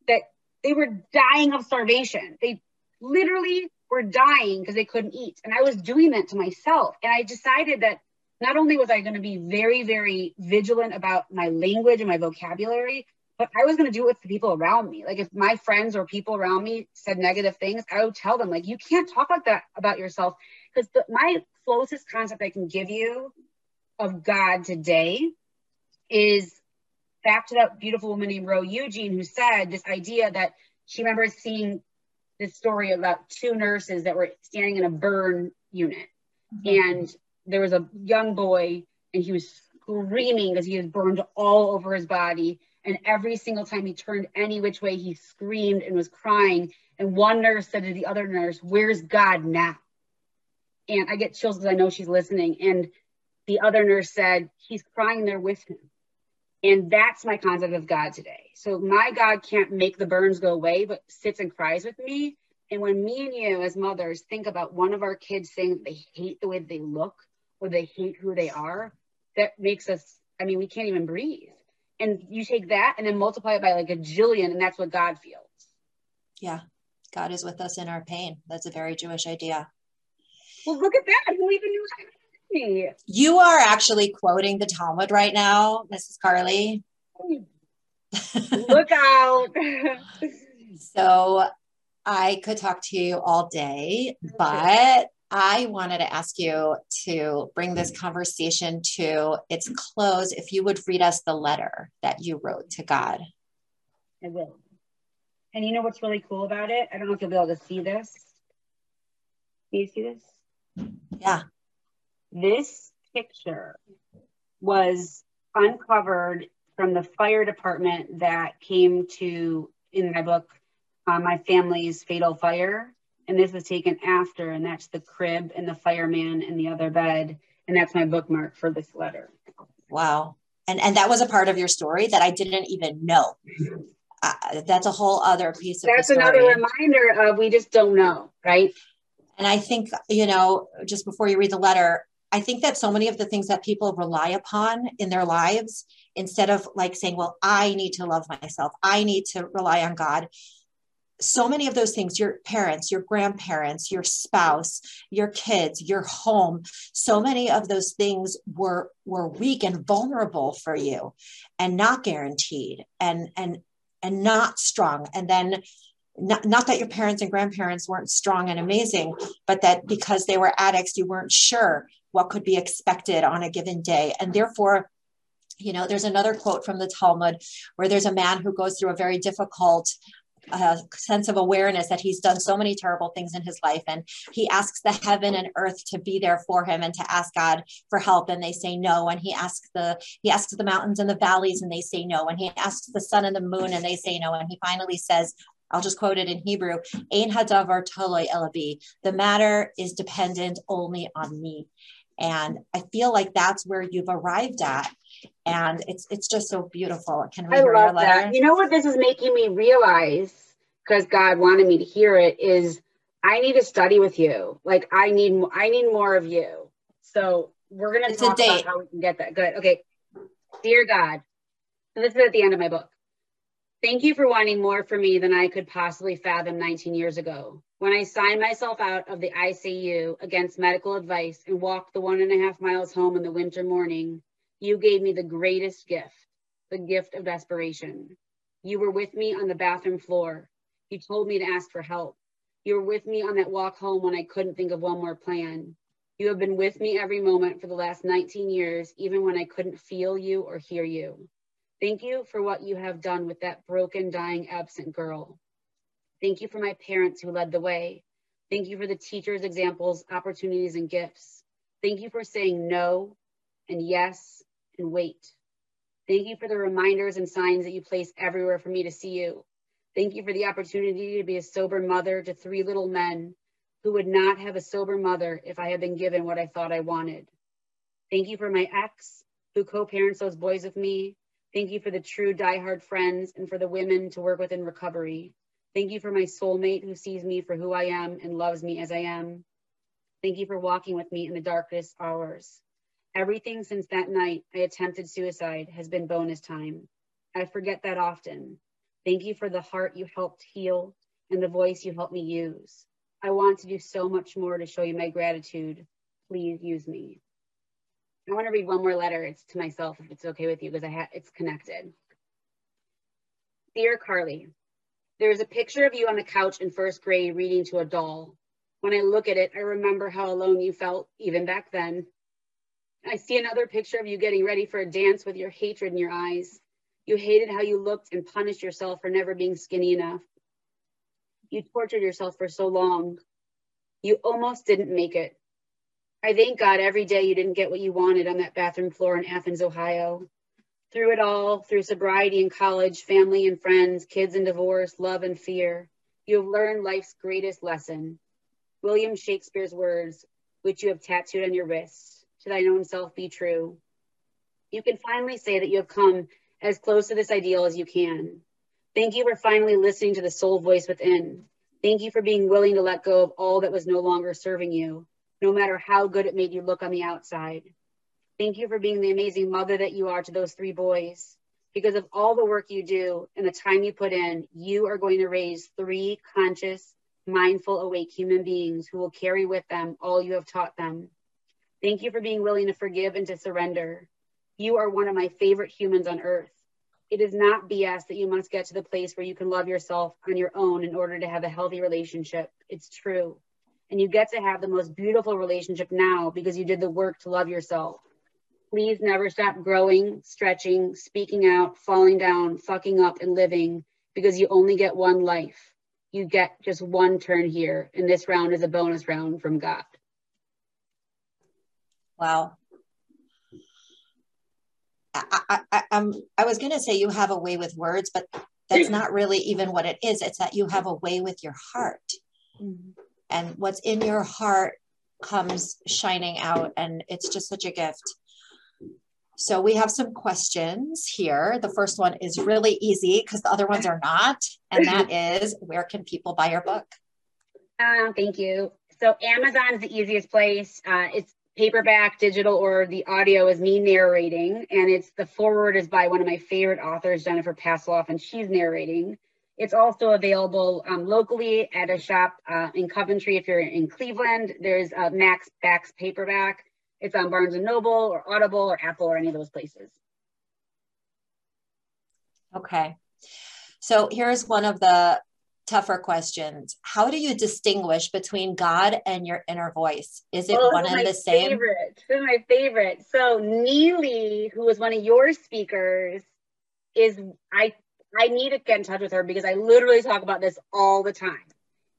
that they were dying of starvation. They literally were dying because they couldn't eat. And I was doing that to myself. And I decided that not only was I going to be very, very vigilant about my language and my vocabulary, but I was going to do it with the people around me. Like if my friends or people around me said negative things, I would tell them, like, you can't talk like that about yourself. Because my closest concept I can give you of God today is back to that beautiful woman named Ro Eugene, who said this idea that she remembers seeing this story about two nurses that were standing in a burn unit. Mm-hmm. And there was a young boy and he was screaming because he was burned all over his body. And every single time he turned any which way, he screamed and was crying. And one nurse said to the other nurse, "Where's God now?" And I get chills because I know she's listening. And the other nurse said, "He's crying there with him." And that's my concept of God today. So my God can't make the burns go away, but sits and cries with me And when me and you as mothers think about one of our kids saying they hate the way they look or they hate who they are, that makes us, I mean, we can't even breathe. And you take that and then multiply it by like a jillion, and that's what God feels. Yeah. God is with us in our pain. That's a very Jewish idea. Well, look at that. I don't even know what that means. You are actually quoting the Talmud right now, Missus Carly. Look out. So I could talk to you all day, but I wanted to ask you to bring this conversation to its close. If you would read us the letter that you wrote to God. I will. And you know what's really cool about it? I don't know if you'll be able to see this. Do you see this? Yeah. This picture was uncovered from the fire department that came to, in my book, uh, my family's fatal fire. And this was taken after, and that's the crib and the fireman and the other bed. And that's my bookmark for this letter. Wow. And, and that was a part of your story that I didn't even know. Uh, that's a whole other piece of that's the story. Another reminder of we just don't know, right? And I think, you know, just before you read the letter, I think that so many of the things that people rely upon in their lives, instead of like saying, well, I need to love myself, I need to rely on God. So many of those things, your parents, your grandparents, your spouse, your kids, your home, so many of those things were, were weak and vulnerable for you and not guaranteed and, and, and not strong. And then not, not that your parents and grandparents weren't strong and amazing, but that because they were addicts, you weren't sure what could be expected on a given day. And therefore, you know, there's another quote from the Talmud where there's a man who goes through a very difficult uh, sense of awareness that he's done so many terrible things in his life. And he asks the heaven and earth to be there for him and to ask God for help. And they say no. And he asks the, he asks the mountains and the valleys, and they say no. And he asks the sun and the moon, and they say no. And he finally says, I'll just quote it in Hebrew, Ein hadavar taloy ela bi, the matter is dependent only on me. And I feel like that's where you've arrived at. And it's it's just so beautiful. Can we I hear love your letter? That. You know what this is making me realize, because God wanted me to hear it, is I need to study with you. Like I need I need more of you. So we're gonna it's talk about how we can get that. Good. Okay. Dear God, and this is at the end of my book. Thank you for wanting more for me than I could possibly fathom nineteen years ago. When I signed myself out of the I C U against medical advice and walked the one and a half miles home in the winter morning, you gave me the greatest gift, the gift of desperation. You were with me on the bathroom floor. You told me to ask for help. You were with me on that walk home when I couldn't think of one more plan. You have been with me every moment for the last nineteen years, even when I couldn't feel you or hear you. Thank you for what you have done with that broken, dying, absent girl. Thank you for my parents who led the way. Thank you for the teachers' examples, opportunities, and gifts. Thank you for saying no and yes and wait. Thank you for the reminders and signs that you place everywhere for me to see you. Thank you for the opportunity to be a sober mother to three little men who would not have a sober mother if I had been given what I thought I wanted. Thank you for my ex who co-parents those boys with me. Thank you for the true diehard friends and for the women to work with in recovery. Thank you for my soulmate who sees me for who I am and loves me as I am. Thank you for walking with me in the darkest hours. Everything since that night I attempted suicide has been bonus time. I forget that often. Thank you for the heart you helped heal and the voice you helped me use. I want to do so much more to show you my gratitude. Please use me. I want to read one more letter. It's to myself, if it's okay with you, because I ha it's connected. Dear Carly, there is a picture of you on the couch in first grade reading to a doll. When I look at it, I remember how alone you felt even back then. I see another picture of you getting ready for a dance with your hatred in your eyes. You hated how you looked and punished yourself for never being skinny enough. You tortured yourself for so long. You almost didn't make it. I thank God every day you didn't get what you wanted on that bathroom floor in Athens, Ohio. Through it all, through sobriety and college, family and friends, kids and divorce, love and fear, you have learned life's greatest lesson. William Shakespeare's words, which you have tattooed on your wrist, to thine own self be true. You can finally say that you have come as close to this ideal as you can. Thank you for finally listening to the soul voice within. Thank you for being willing to let go of all that was no longer serving you, no matter how good it made you look on the outside. Thank you for being the amazing mother that you are to those three boys. Because of all the work you do and the time you put in, you are going to raise three conscious, mindful, awake human beings who will carry with them all you have taught them. Thank you for being willing to forgive and to surrender. You are one of my favorite humans on earth. It is not B S that you must get to the place where you can love yourself on your own in order to have a healthy relationship. It's true. And you get to have the most beautiful relationship now because you did the work to love yourself. Please never stop growing, stretching, speaking out, falling down, fucking up, and living, because you only get one life. You get just one turn here, and this round is a bonus round from God. Wow. I, I, I'm, I was going to say you have a way with words, but that's not really even what it is. It's that you have a way with your heart. Mm-hmm. And what's in your heart comes shining out, and it's just such a gift. So we have some questions here. The first one is really easy because the other ones are not. And that is, where can people buy your book? Um, thank you. So Amazon is the easiest place. Uh, it's paperback, digital, or the audio is me narrating. And it's the foreword is by one of my favorite authors, Jennifer Pasoloff, and she's narrating. It's also available um, locally at a shop uh, in Coventry. If you're in Cleveland, there's uh, Max Back's paperback. It's on Barnes and Noble or Audible or Apple or any of those places. Okay. So here's one of the tougher questions. How do you distinguish between God and your inner voice? Is it well, one and the same? Favorite. This is my favorite. So Neely, who was one of your speakers, is, I, I need to get in touch with her because I literally talk about this all the time.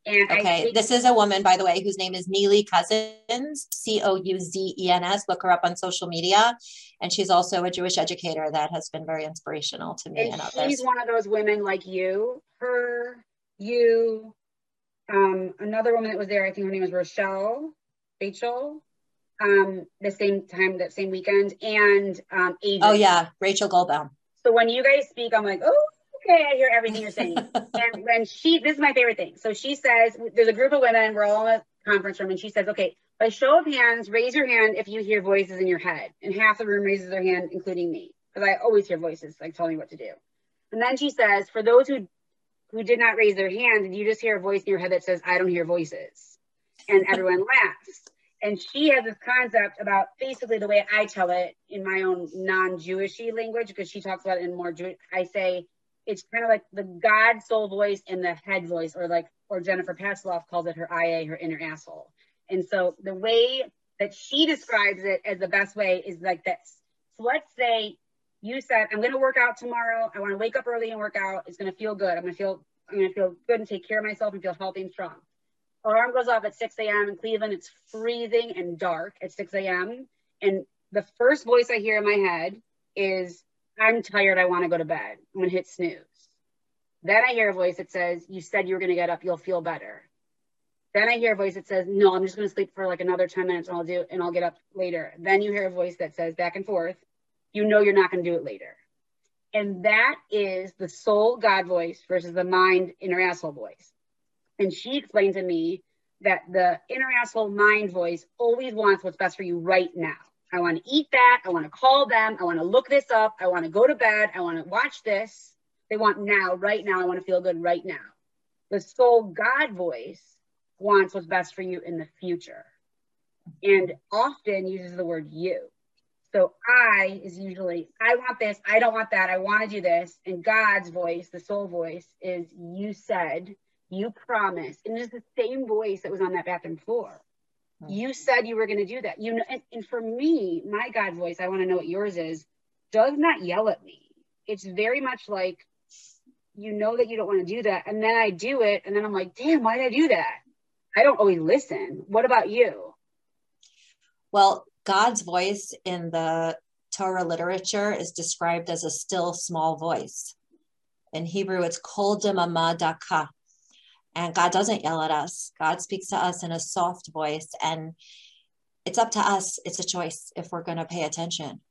And okay, think, this is a woman, by the way, whose name is Neely Couzens, C O U Z E N S. Look her up on social media. And she's also a Jewish educator that has been very inspirational to me. And, and others. She's one of those women like you, her, you, um, another woman that was there, I think her name was Rochelle, Rachel, um, the same time, that same weekend, and um, Adrian. Oh yeah, Rachel Goldbaum. So when you guys speak, I'm like, oh. Okay, I hear everything you're saying. And when she, this is my favorite thing. So she says, there's a group of women, we're all in a conference room, and she says, okay, by show of hands, raise your hand if you hear voices in your head. And half the room raises their hand, including me, because I always hear voices like telling me what to do. And then she says, for those who, who did not raise their hand, and you just hear a voice in your head that says, I don't hear voices. And everyone laughs. And she has this concept about basically the way I tell it in my own non-Jewishy language, because she talks about it in more Jewish, I say, it's kind of like the God soul voice and the head voice, or like, or Jennifer Pasoloff calls it her I A, her inner asshole. And so the way that she describes it as the best way is like this. So let's say you said, I'm going to work out tomorrow. I want to wake up early and work out. It's going to feel good. I'm going to feel, I'm going to feel good and take care of myself and feel healthy and strong. Alarm goes off at six A M in Cleveland. It's freezing and dark at six A M. And the first voice I hear in my head is, I'm tired, I want to go to bed. I'm going to hit snooze. Then I hear a voice that says, you said you were going to get up, you'll feel better. Then I hear a voice that says, no, I'm just going to sleep for like another ten minutes and I'll do it and I'll get up later. Then you hear a voice that says back and forth, you know you're not going to do it later. And that is the soul God voice versus the mind inner asshole voice. And she explained to me that the inner asshole mind voice always wants what's best for you right now. I want to eat that. I want to call them. I want to look this up. I want to go to bed. I want to watch this. They want now, right now. I want to feel good right now. The soul God voice wants what's best for you in the future and often uses the word you. So I is usually, I want this. I don't want that. I want to do this. And God's voice, the soul voice, is you said, you promised. And it's the same voice that was on that bathroom floor. You said you were going to do that. You know, and, and for me, my God voice, I want to know what yours is, does not yell at me. It's very much like, you know that you don't want to do that. And then I do it. And then I'm like, damn, why did I do that? I don't always listen. What about you? Well, God's voice in the Torah literature is described as a still small voice. In Hebrew, it's kol demama daka. And God doesn't yell at us. God speaks to us in a soft voice, and it's up to us. It's a choice if we're going to pay attention.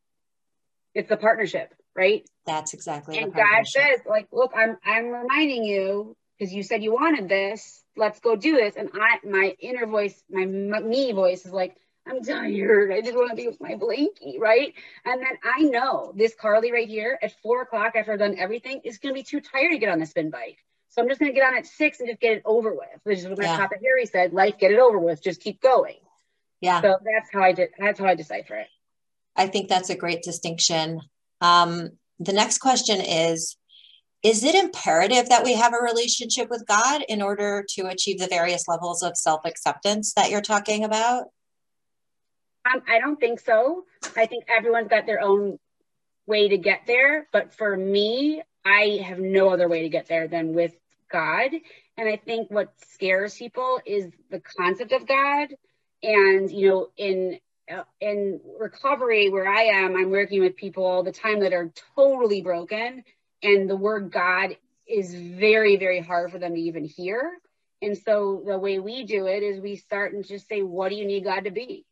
It's a partnership, right? That's exactly. And God says, like, look, I'm, I'm reminding you because you said you wanted this, let's go do this. And I, my inner voice, my me voice is like, I'm tired. I just want to be with my blankie, right? And then I know this Carly right here at four o'clock after I've done everything is going to be too tired to get on the spin bike. So I'm just going to get on at six and just get it over with, which is what my yeah. Papa Harry said, life, get it over with, just keep going. Yeah. So that's how I did. That's how I decipher it. I think that's a great distinction. Um, the next question is, is it imperative that we have a relationship with God in order to achieve the various levels of self-acceptance that you're talking about? Um, I don't think so. I think everyone's got their own way to get there. But for me, I have no other way to get there than with God. And I think what scares people is the concept of God. And, you know, in in recovery where I am, I'm working with people all the time that are totally broken. And the word God is very, very hard for them to even hear. And so the way we do it is we start and just say, what do you need God to be?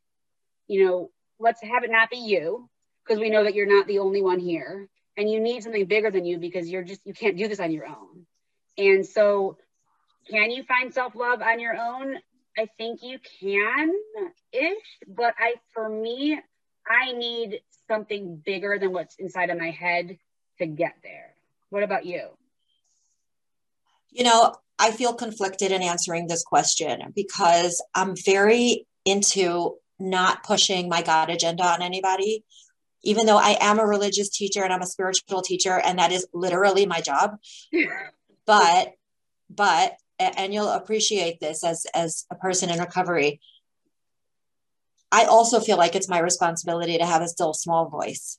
You know, let's have it not be you, because we know that you're not the only one here. And you need something bigger than you, because you're just, you can't do this on your own. And so can you find self-love on your own? I think you can-ish, but I, for me, I need something bigger than what's inside of my head to get there. What about you? You know, I feel conflicted in answering this question because I'm very into not pushing my God agenda on anybody, even though I am a religious teacher and I'm a spiritual teacher, and that is literally my job. but, but, and you'll appreciate this as, as a person in recovery, I also feel like it's my responsibility to have a still small voice.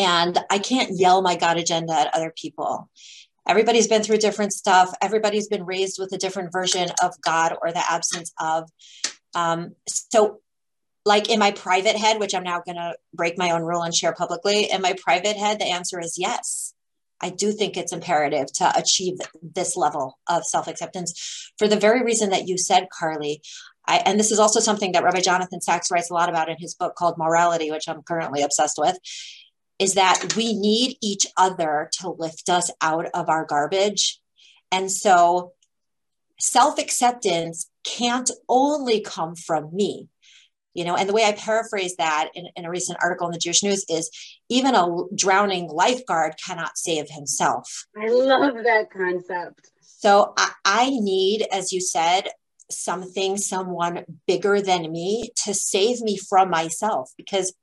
And I can't yell my God agenda at other people. Everybody's been through different stuff. Everybody's been raised with a different version of God or the absence of. Um, so like in my private head, which I'm now going to break my own rule and share publicly, in my private head, the answer is yes. I do think it's imperative to achieve this level of self-acceptance for the very reason that you said, Carly. I, and this is also something that Rabbi Jonathan Sachs writes a lot about in his book called Morality, which I'm currently obsessed with, is that we need each other to lift us out of our garbage. And so self-acceptance can't only come from me, you know, and the way I paraphrase that in, in a recent article in the Jewish News is even a drowning lifeguard cannot save himself. I love that concept. So I, I need, as you said, something, someone bigger than me to save me from myself, because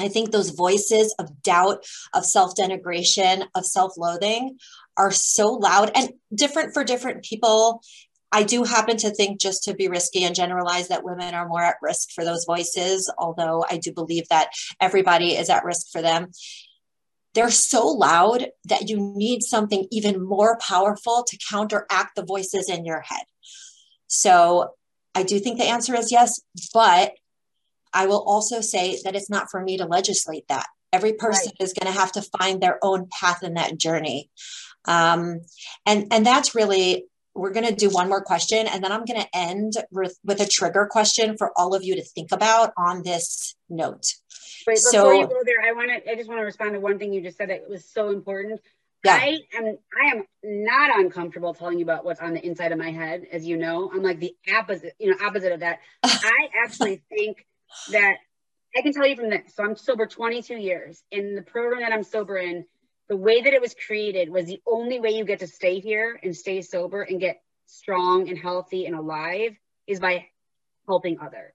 I think those voices of doubt, of self-denigration, of self-loathing are so loud and different for different people. I do happen to think, just to be risky and generalize, that women are more at risk for those voices, although I do believe that everybody is at risk for them. They're so loud that you need something even more powerful to counteract the voices in your head. So I do think the answer is yes, but I will also say that it's not for me to legislate that. Every person right. is going to have to find their own path in that journey. Um, and, and that's really, we're going to do one more question, and then I'm going to end with, with a trigger question for all of you to think about on this note. Wait, before so, you go there, I want to, I just want to respond to one thing you just said that was so important. Yeah. I am, I am not uncomfortable telling you about what's on the inside of my head. As you know, I'm like the opposite, you know, opposite of that. I actually think that I can tell you from this. So I'm sober twenty-two years, and the program that I'm sober in, the way that it was created was the only way you get to stay here and stay sober and get strong and healthy and alive is by helping others.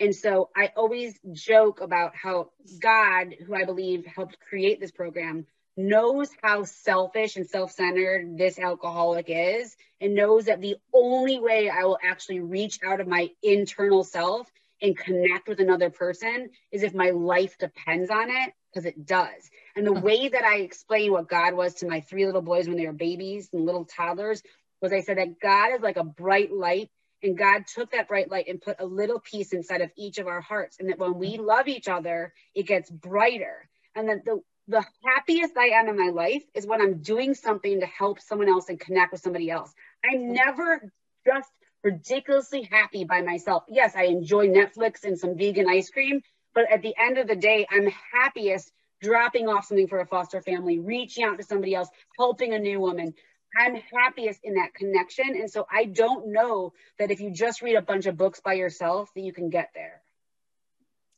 And so I always joke about how God, who I believe helped create this program, knows how selfish and self-centered this alcoholic is, and knows that the only way I will actually reach out of my internal self and connect with another person is if my life depends on it, because it does. And the way that I explained what God was to my three little boys when they were babies and little toddlers was I said that God is like a bright light, and God took that bright light and put a little piece inside of each of our hearts. And that when we love each other, it gets brighter. And that the, the happiest I am in my life is when I'm doing something to help someone else and connect with somebody else. I'm never just ridiculously happy by myself. Yes, I enjoy Netflix and some vegan ice cream, but at the end of the day, I'm happiest dropping off something for a foster family, reaching out to somebody else, helping a new woman. I'm happiest in that connection. And so I don't know that if you just read a bunch of books by yourself that you can get there.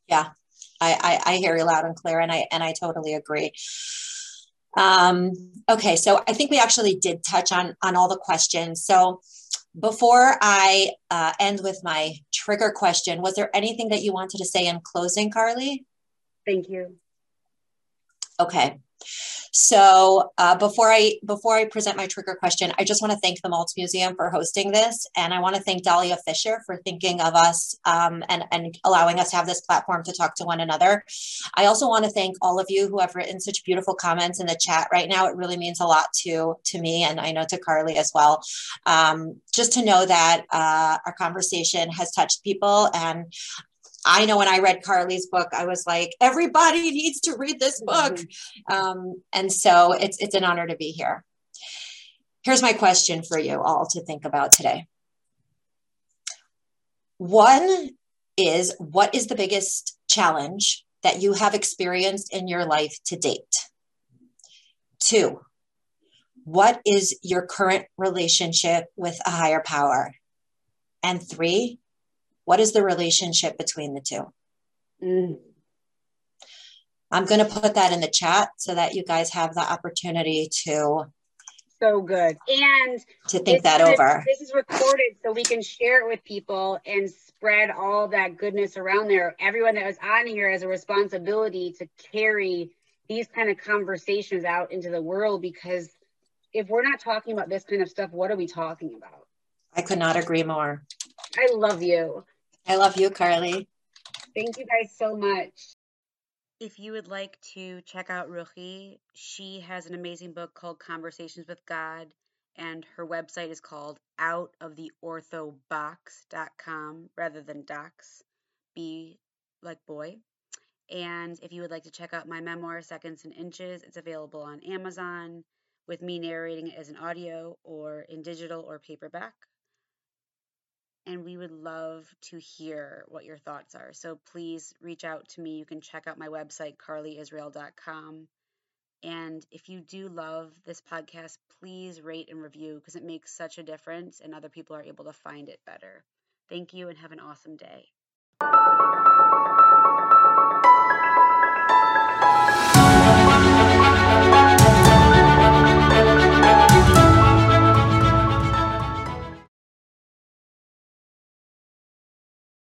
Yeah, I, I, I hear you loud and clear. And I, and I totally agree. Um, okay. So I think we actually did touch on, on all the questions. So before I uh, end with my trigger question, was there anything that you wanted to say in closing, Carly? Thank you. Okay. So uh, before I before I present my trigger question, I just want to thank the Maltz Museum for hosting this. And I want to thank Dahlia Fisher for thinking of us um, and, and allowing us to have this platform to talk to one another. I also want to thank all of you who have written such beautiful comments in the chat right now. It really means a lot to, to me, and I know to Carly as well. Um, just to know that uh, our conversation has touched people. And I know when I read Carly's book, I was like, everybody needs to read this book. Um, and so it's, it's an honor to be here. Here's my question for you all to think about today. One is, what is the biggest challenge that you have experienced in your life to date? Two, what is your current relationship with a higher power? And three, what is the relationship between the two? Mm. I'm going to put that in the chat so that you guys have the opportunity to. So good. And to think that over. This is recorded so we can share it with people and spread all that goodness around there. Everyone that was on here has a responsibility to carry these kind of conversations out into the world, because if we're not talking about this kind of stuff, what are we talking about? I could not agree more. I love you. I love you, Carly. Thank you guys so much. If you would like to check out Ruchi, she has an amazing book called Conversations with God, and her website is called out of the orthobox dot com rather than docs, be like boy. And if you would like to check out my memoir, Seconds and Inches, it's available on Amazon with me narrating it as an audio or in digital or paperback. And we would love to hear what your thoughts are. So please reach out to me. You can check out my website, carly israel dot com. And if you do love this podcast, please rate and review, because it makes such a difference and other people are able to find it better. Thank you and have an awesome day.